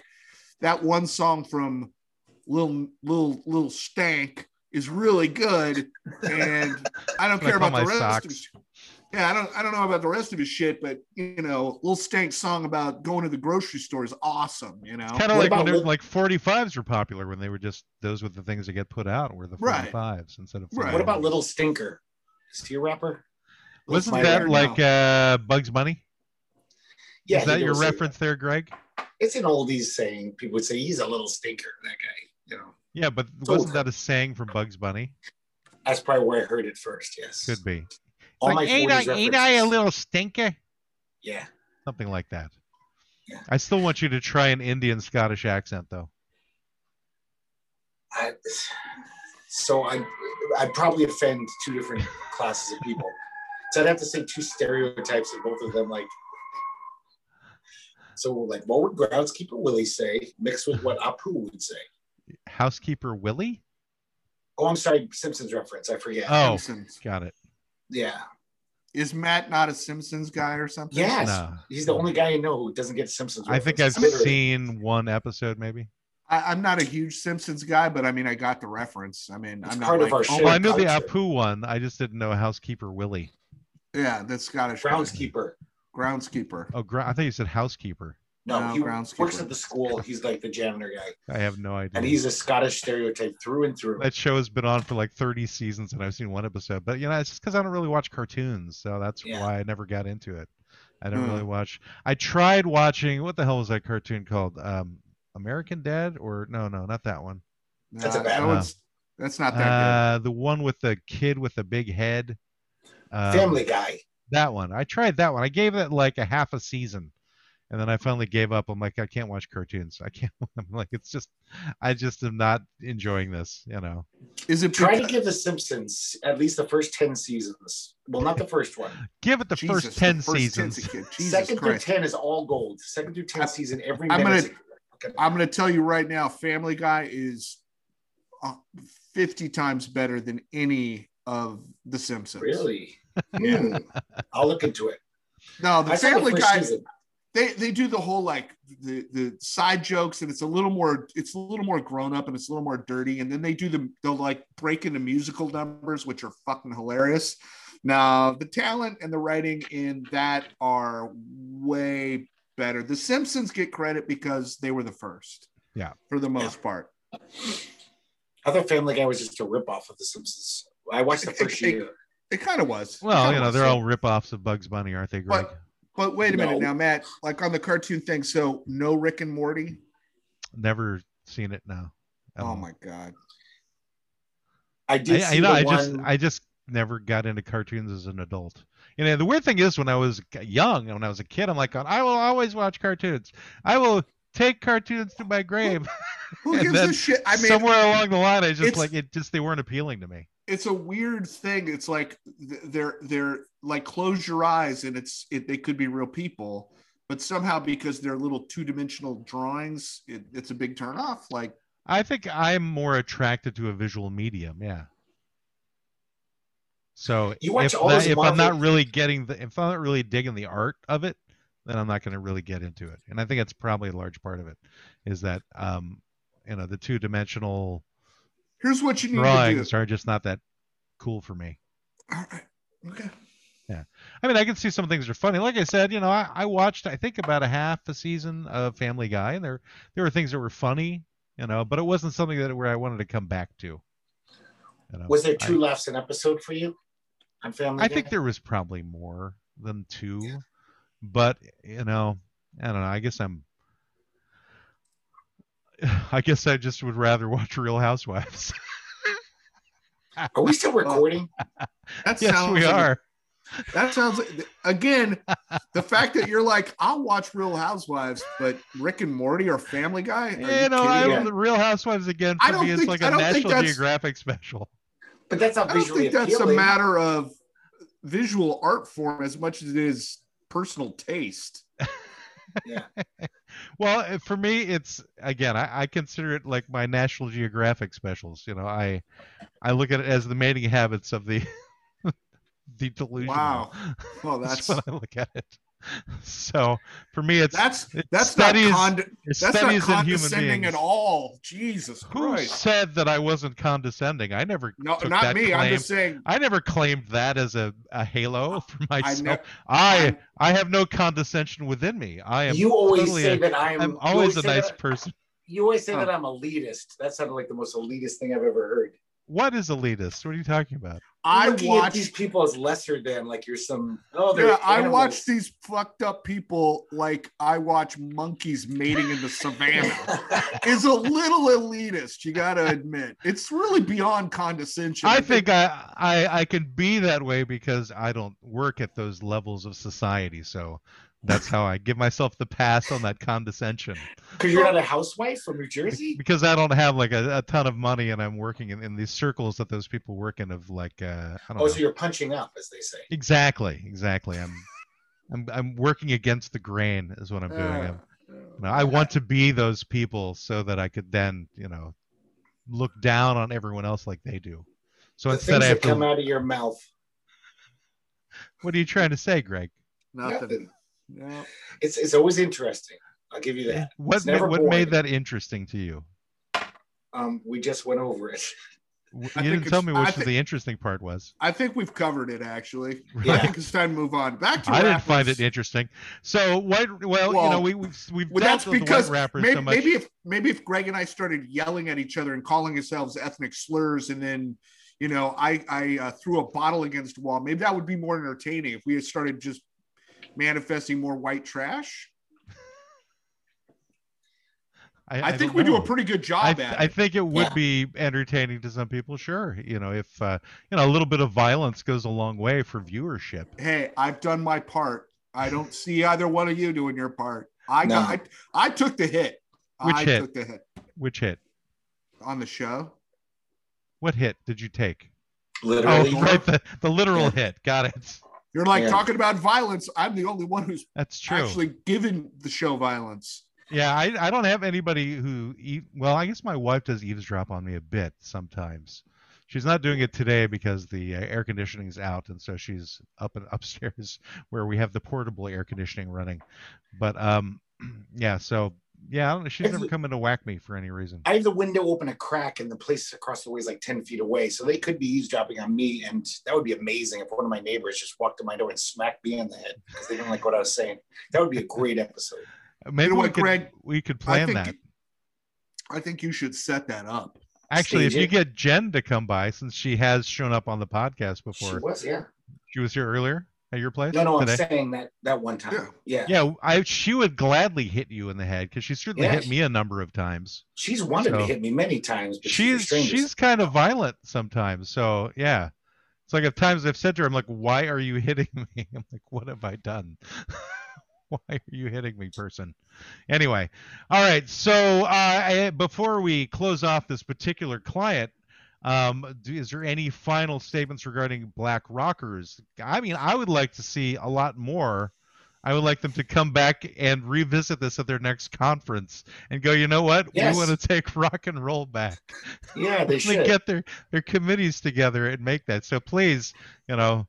that one song from Lil, Lil, Lil Stank is really good. And I don't care about the rest socks. Of it. Yeah, I don't I don't know about the rest of his shit, but, you know, Lil Stank's song about going to the grocery store is awesome, you know? Kind of like when Lil- like forty-fives were popular when they were just, those were the things that get put out were the forty-fives right. instead of forty-fives. Right. What about Little Stinker? Is he a rapper? Wasn't Little that like uh, Bugs Bunny? Yeah. Is that your reference that. There, Greg? It's an oldies saying. People would say he's a little stinker, that guy, you know? Yeah, but it's wasn't old. That a saying from Bugs Bunny? That's probably where I heard it first, yes. Could be. All like, ain't, I, ain't I a little stinker? Yeah. Something like that. Yeah. I still want you to try an Indian Scottish accent, though. I, so I, I'd probably offend two different classes of people. So I'd have to say two stereotypes and both of them, like... So, like, what would Groundskeeper Willie say mixed with what Apu would say? Housekeeper Willie? Oh, I'm sorry. Simpsons reference. I forget. Oh, Simpsons. Got it. Yeah. Is Matt not a Simpsons guy or something? Yes. No. He's the only guy I know who doesn't get Simpsons. I think I've literally. Seen one episode, maybe. I, I'm not a huge Simpsons guy, but I mean, I got the reference. I mean, it's I'm part not of like, our oh, well, I knew the Apu one. I just didn't know Housekeeper Willie. Yeah, that's Scottish. Groundskeeper. Groundskeeper. Oh, gr- I thought you said housekeeper. No, no he works at the school. He's like the janitor guy. I have no idea. And he's a Scottish stereotype through and through. That show has been on for like thirty seasons, and I've seen one episode. But, you know, it's just because I don't really watch cartoons, so that's yeah. why I never got into it. I don't mm. really watch. I tried watching, what the hell was that cartoon called? Um, American Dad? Or, no, no, not that one. That's uh, a bad no. one. That's not that uh, good. The one with the kid with the big head. Um, Family Guy. That one. I tried that one. I gave it like a half a season. And then I finally gave up. I'm like, I can't watch cartoons. I can't. I'm like, it's just, I just am not enjoying this, you know. Is it try to give The Simpsons at least the first ten seasons? Well, not the first one. Give it the Jesus, first ten the first seasons. ten Jesus Second Christ. Through ten is all gold. Second through ten I, season every. I'm gonna, okay. I'm gonna tell you right now, Family Guy is uh, fifty times better than any of The Simpsons. Really? Yeah. I'll look into it. No, the I Family the Guy. Season. They they do the whole like the, the side jokes and it's a little more it's a little more grown up and it's a little more dirty and then they do the they'll like break into musical numbers which are fucking hilarious. Now the talent and the writing in that are way better. The Simpsons get credit because they were the first. Yeah, for the most yeah. part. I thought Family Guy was just a ripoff of The Simpsons. I watched the first it, year. It, it kind of was. Well, you know, was. They're all ripoffs of Bugs Bunny, aren't they, Greg? But, But wait a no. minute now, Matt, like on the cartoon thing. So no Rick and Morty. Never seen it now. Oh know. My God. I did. I, see I, you know, I one... just, I just never got into cartoons as an adult. You know, the weird thing is when I was young and when I was a kid, I'm like, I will always watch cartoons. I will take cartoons to my grave. Who, who gives a shit? I mean, somewhere along the line, I just like, it just, they weren't appealing to me. It's a weird thing. It's like they're they're like close your eyes and it's it, they could be real people, but somehow because they're little two dimensional drawings, it, it's a big turn off. Like I think I'm more attracted to a visual medium. Yeah. So you watch if, all that, if Marvel... I'm not really getting the, if I'm not really digging the art of it, then I'm not going to really get into it. And I think that's probably a large part of it, is that, um, you know, the two dimensional here's what you need drawings to do. Are just not that cool for me. All right. Okay. Yeah. I mean, I can see some things are funny. Like I said, you know, I, I watched, I think about a half a season of Family Guy, and there, there were things that were funny, you know, but it wasn't something that where I wanted to come back to. You know, was there two I, laughs an episode for you on Family I Guy? I think there was probably more than two. Yeah. But, you know, I don't know. I guess I'm, I guess I just would rather watch Real Housewives. Are we still recording? That yes, we like, are. That sounds like, again, the fact that you're like, I'll watch Real Housewives, but Rick and Morty or Family Guy? Are yeah, you know, I don't, the Real Housewives, again, for me, it's like a National Geographic special. But that's not visually appealing. I don't think that's a matter of visual art form as much as it is personal taste. Yeah. Well, for me, it's again, I, I consider it like my National Geographic specials. You know, I I look at it as the mating habits of the the delusional. Wow. Well, that's, that's what I look at it. So for me, it's that's it that's studies, not cond- it that's not condescending at all. Jesus Christ! Who said that I wasn't condescending? I never. No, took not that me. Claim. I'm just saying. I never claimed that as a, a halo for myself. I ne- I, I have no condescension within me. I am. You always totally say a, that I'm, I'm always, always a nice that, person. You always say oh. that I'm elitist. That sounded like the most elitist thing I've ever heard. What is elitist? What are you talking about? I watch these people as lesser than, like you're some. Oh, yeah, I watch these fucked up people like I watch monkeys mating in the savannah. It's a little elitist, you gotta admit. It's really beyond condescension. I think I, I I can be that way because I don't work at those levels of society, so that's how I give myself the pass on that condescension. Because you're not a housewife from New Jersey? Because I don't have like a, a ton of money, and I'm working in, in these circles that those people work in of like, uh, I don't know. Oh, so you're punching up, as they say. Exactly, exactly. I'm I'm, I'm working against the grain is what I'm doing. Uh, I'm, you know, I want to be those people so that I could then, you know, look down on everyone else like they do. So the instead things I have that to come out of your mouth. What are you trying to say, Greg? Nothing. Nothing. No. It's it's always interesting. I'll give you that. What ma- what boring. made that interesting to you? Um, we just went over it. You I didn't tell me what the interesting part was. I think we've covered it actually. Yeah. I think it's time to move on. Back to I rappers. didn't find it interesting. So what? Well, well you know, we we've we've well, dealt that's with because white rappers maybe, so much. Maybe if maybe if Greg and I started yelling at each other and calling ourselves ethnic slurs, and then you know I I uh, threw a bottle against a wall, maybe that would be more entertaining if we had started just manifesting more white trash. I, I, I think we know. do a pretty good job I th- at I it. I think it would yeah. be entertaining to some people, sure. You know, if uh, you know, a little bit of violence goes a long way for viewership. Hey, I've done my part. I don't see either one of you doing your part. I no. got, I, I took the hit. Which I hit? took the hit. Which hit? On the show. What hit did you take? Literally. Oh, right, the, the literal yeah. hit. Got it. You're like yeah. talking about violence. I'm the only one who's That's true. actually given the show violence. Yeah, I, I don't have anybody who, well, I guess my wife does eavesdrop on me a bit sometimes. She's not doing it today because the air conditioning is out, and so she's up and upstairs where we have the portable air conditioning running. But um, yeah, so yeah, I don't know. She's I've never the, come in to whack me for any reason. I have the window open a crack, and the place across the way is like ten feet away, so they could be eavesdropping on me, and that would be amazing if one of my neighbors just walked to my door and smacked me on the head because they didn't like what I was saying. That would be a great episode. Maybe you know we, what, could, Greg, we could plan I think, that. I think you should set that up. Actually, Stage if it. you get Jen to come by, since she has shown up on the podcast before. She was, yeah. She was here earlier at your place? No, no, today. I'm saying that that one time. Yeah. Yeah, yeah I, she would gladly hit you in the head because she certainly yeah, hit she, me a number of times. She's wanted so. to hit me many times. But she's she's, she's kind of violent sometimes. So, yeah. It's like at times I've said to her, I'm like, why are you hitting me? I'm like, what have I done? Why are you hitting me, person? Anyway, all right. So uh, I, before we close off this particular client, um, do, is there any final statements regarding black rockers? I mean, I would like to see a lot more I would like them to come back and revisit this at their next conference and go, you know what? Yes. We want to take rock and roll back. Yeah, they should. Get their, their committees together and make that. So please, you know,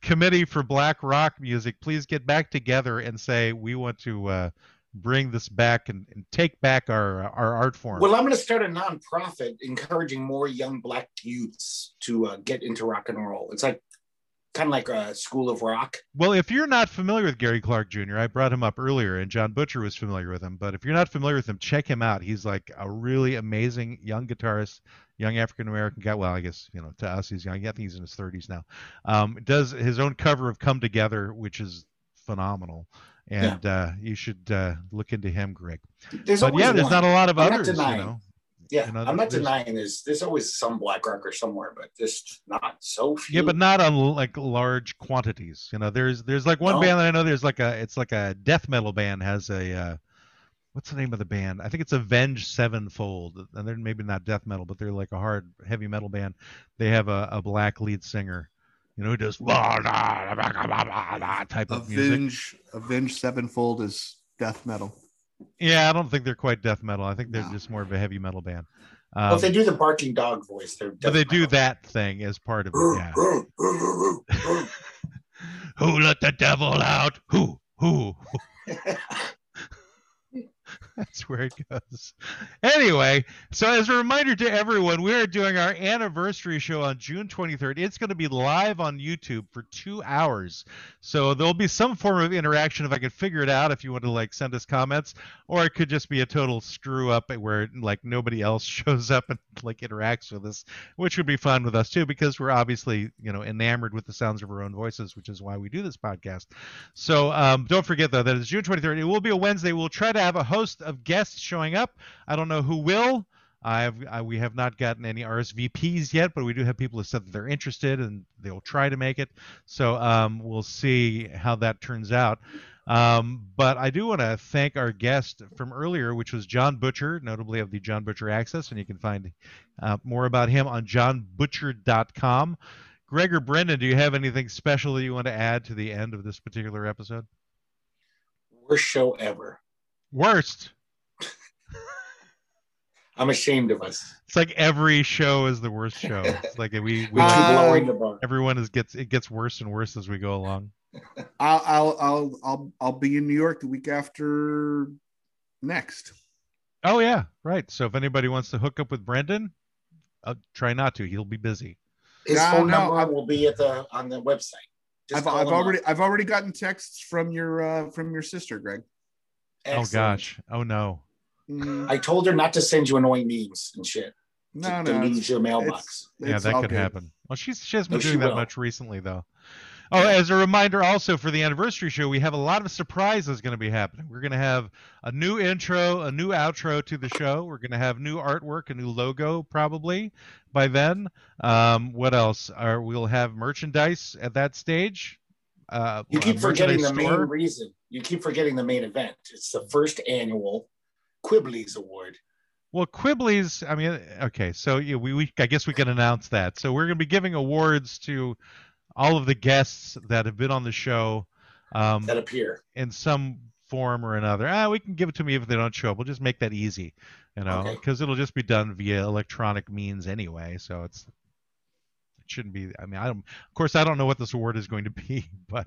committee for black rock music, please get back together and say, we want to uh, bring this back and, and take back our, our art form. Well, I'm going to start a nonprofit encouraging more young black youths to uh, get into rock and roll. It's like, kind of like a School of Rock. Well, if you're not familiar with Gary Clark Junior, I brought him up earlier, and Jon Butcher was familiar with him. But if you're not familiar with him, check him out. He's like a really amazing young guitarist, young African-American guy. Well, I guess, you know, to us, he's young. I think he's in his thirties now. Um, does his own cover of Come Together, which is phenomenal. And yeah. uh, you should uh, look into him, Greg. There's but yeah, there's one. Not a lot of I'm others, you know. Yeah, you know, I'm not there's, denying there's there's always some black rocker somewhere, but just not so few. Yeah, but not on like large quantities. You know, there's there's like one no. band that I know. There's like a it's like a death metal band has a uh, what's the name of the band? I think it's Avenged Sevenfold, and they're maybe not death metal, but they're like a hard heavy metal band. They have a, a black lead singer, you know, who does blah, blah, blah, blah, blah, blah, type Avenge, of music. Avenged Sevenfold is death metal. Yeah, I don't think they're quite death metal. I think they're no. just more of a heavy metal band. Um, well, if they do the barking dog voice, they're death but they metal. Do that thing as part of it. Yeah. Who let the devil out? Who? Who? That's where it goes. Anyway, so as a reminder to everyone, we are doing our anniversary show on June twenty-third. It's going to be live on YouTube for two hours. So there'll be some form of interaction if I can figure it out, if you want to like send us comments, or it could just be a total screw up where like nobody else shows up and like interacts with us, which would be fun with us too, because we're obviously, you know, enamored with the sounds of our own voices, which is why we do this podcast. So um, don't forget though, that it's June twenty-third. It will be a Wednesday. We'll try to have a host of guests showing up. I don't know who will. I've I, we have not gotten any R S V Ps yet, but we do have people who said that they're interested and they'll try to make it. So um, we'll see how that turns out. Um, but I do want to thank our guest from earlier, which was Jon Butcher, notably of the Jon Butcher Axis, and you can find uh, more about him on jon butcher dot com. Greg or Brendan, do you have anything special that you want to add to the end of this particular episode? Worst show ever. Worst. I'm ashamed of us. It's like every show is the worst show. It's like we, we uh, keep blowing the bar. Everyone is gets it gets worse and worse as we go along. I'll I'll I'll I'll I'll be in New York the week after next. Oh yeah, right. So if anybody wants to hook up with Brendan, I'll try not to. He'll be busy. His no, phone no, number I've, will be at the on the website. Just I've, I've already up. I've already gotten texts from your uh, from your sister, Greg. Excellent. Oh gosh! Oh no! I told her not to send you annoying memes and shit. No, to no, delete your mailbox. It's, it's yeah, that could good. happen. Well, she's she hasn't been no, doing that will. much recently, though. Oh, as a reminder, also for the anniversary show, we have a lot of surprises going to be happening. We're going to have a new intro, a new outro to the show. We're going to have new artwork, a new logo, probably by then. Um, what else? Our, we'll have merchandise at that stage. Uh, you keep forgetting the main reason. You keep forgetting the main event. It's the first annual Quibblies Award. Well, Quibblies, I mean, okay, so yeah, we, we I guess we can announce that. So we're going to be giving awards to all of the guests that have been on the show. Um, that appear. In some form or another. Ah, we can give it to me if they don't show up. We'll just make that easy, you know, because okay. it'll just be done via electronic means anyway. So it's... shouldn't be I mean I don't of course I don't know what this award is going to be, but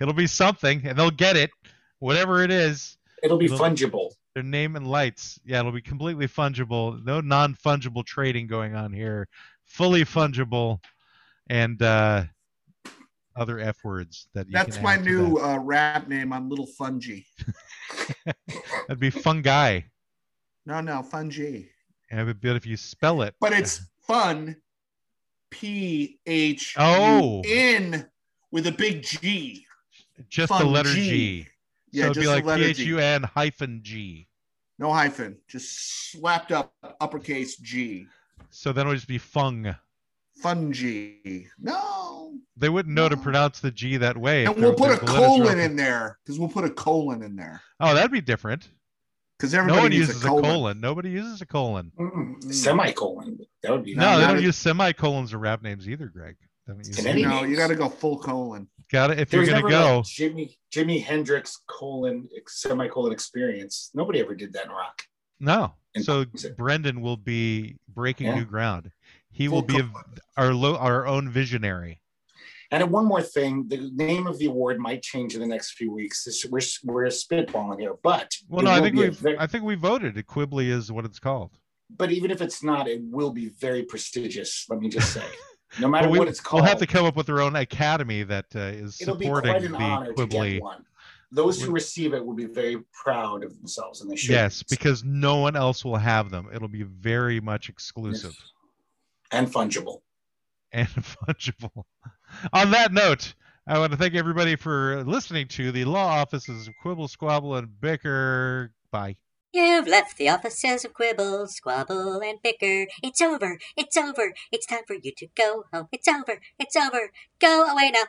it'll be something and they'll get it, whatever it is. It'll be fungible, their name and lights. Yeah, it'll be completely fungible. No non-fungible trading going on here. Fully fungible. And uh other F words that you that's can my new that. uh rap name on Little Fungi. That'd be fungi. No, no, fungi. And but if you spell it, but it's fun P H U N with a big G. Just Fun the letter G. G. Yeah, so it'd just be like P H U N G. hyphen G. No hyphen. Just slapped up uppercase G. So then it would just be fung. Fungi. No. They wouldn't know no. to pronounce the G that way. And we'll put a colon in there. Because we'll put a colon in there. Oh, that'd be different. Because everybody no one uses, uses a colon. colon. Nobody uses a colon. Mm-hmm. Semicolon. That would be no. Nice. They don't use semicolons or rap names either, Greg. Don't use no, names. You got to go full colon. Got it. If there you're gonna go, like Jimi Jimi Hendrix colon semicolon experience. Nobody ever did that in rock. No. And so Brendan will be breaking yeah. new ground. He Full will be a, our lo, our own visionary. And one more thing, the name of the award might change in the next few weeks. This, we're we're spitballing here, but well, no, I think we very, I think we voted. Quibbly is what it's called. But even if it's not, it will be very prestigious. Let me just say, no matter we, what it's called, we'll have to come up with our own academy that uh, is it'll supporting be quite an the honor Quibbly. To get one. Those who receive it will be very proud of themselves, and they should. Yes, because no one else will have them. It'll be very much exclusive and fungible. And fungible. On that note, I want to thank everybody for listening to the Law Offices of Quibble, Squabble, and Bicker. Bye. You've left the offices of Quibble, Squabble, and Bicker. It's over. It's over. It's time for you to go home. It's over. It's over. Go away now.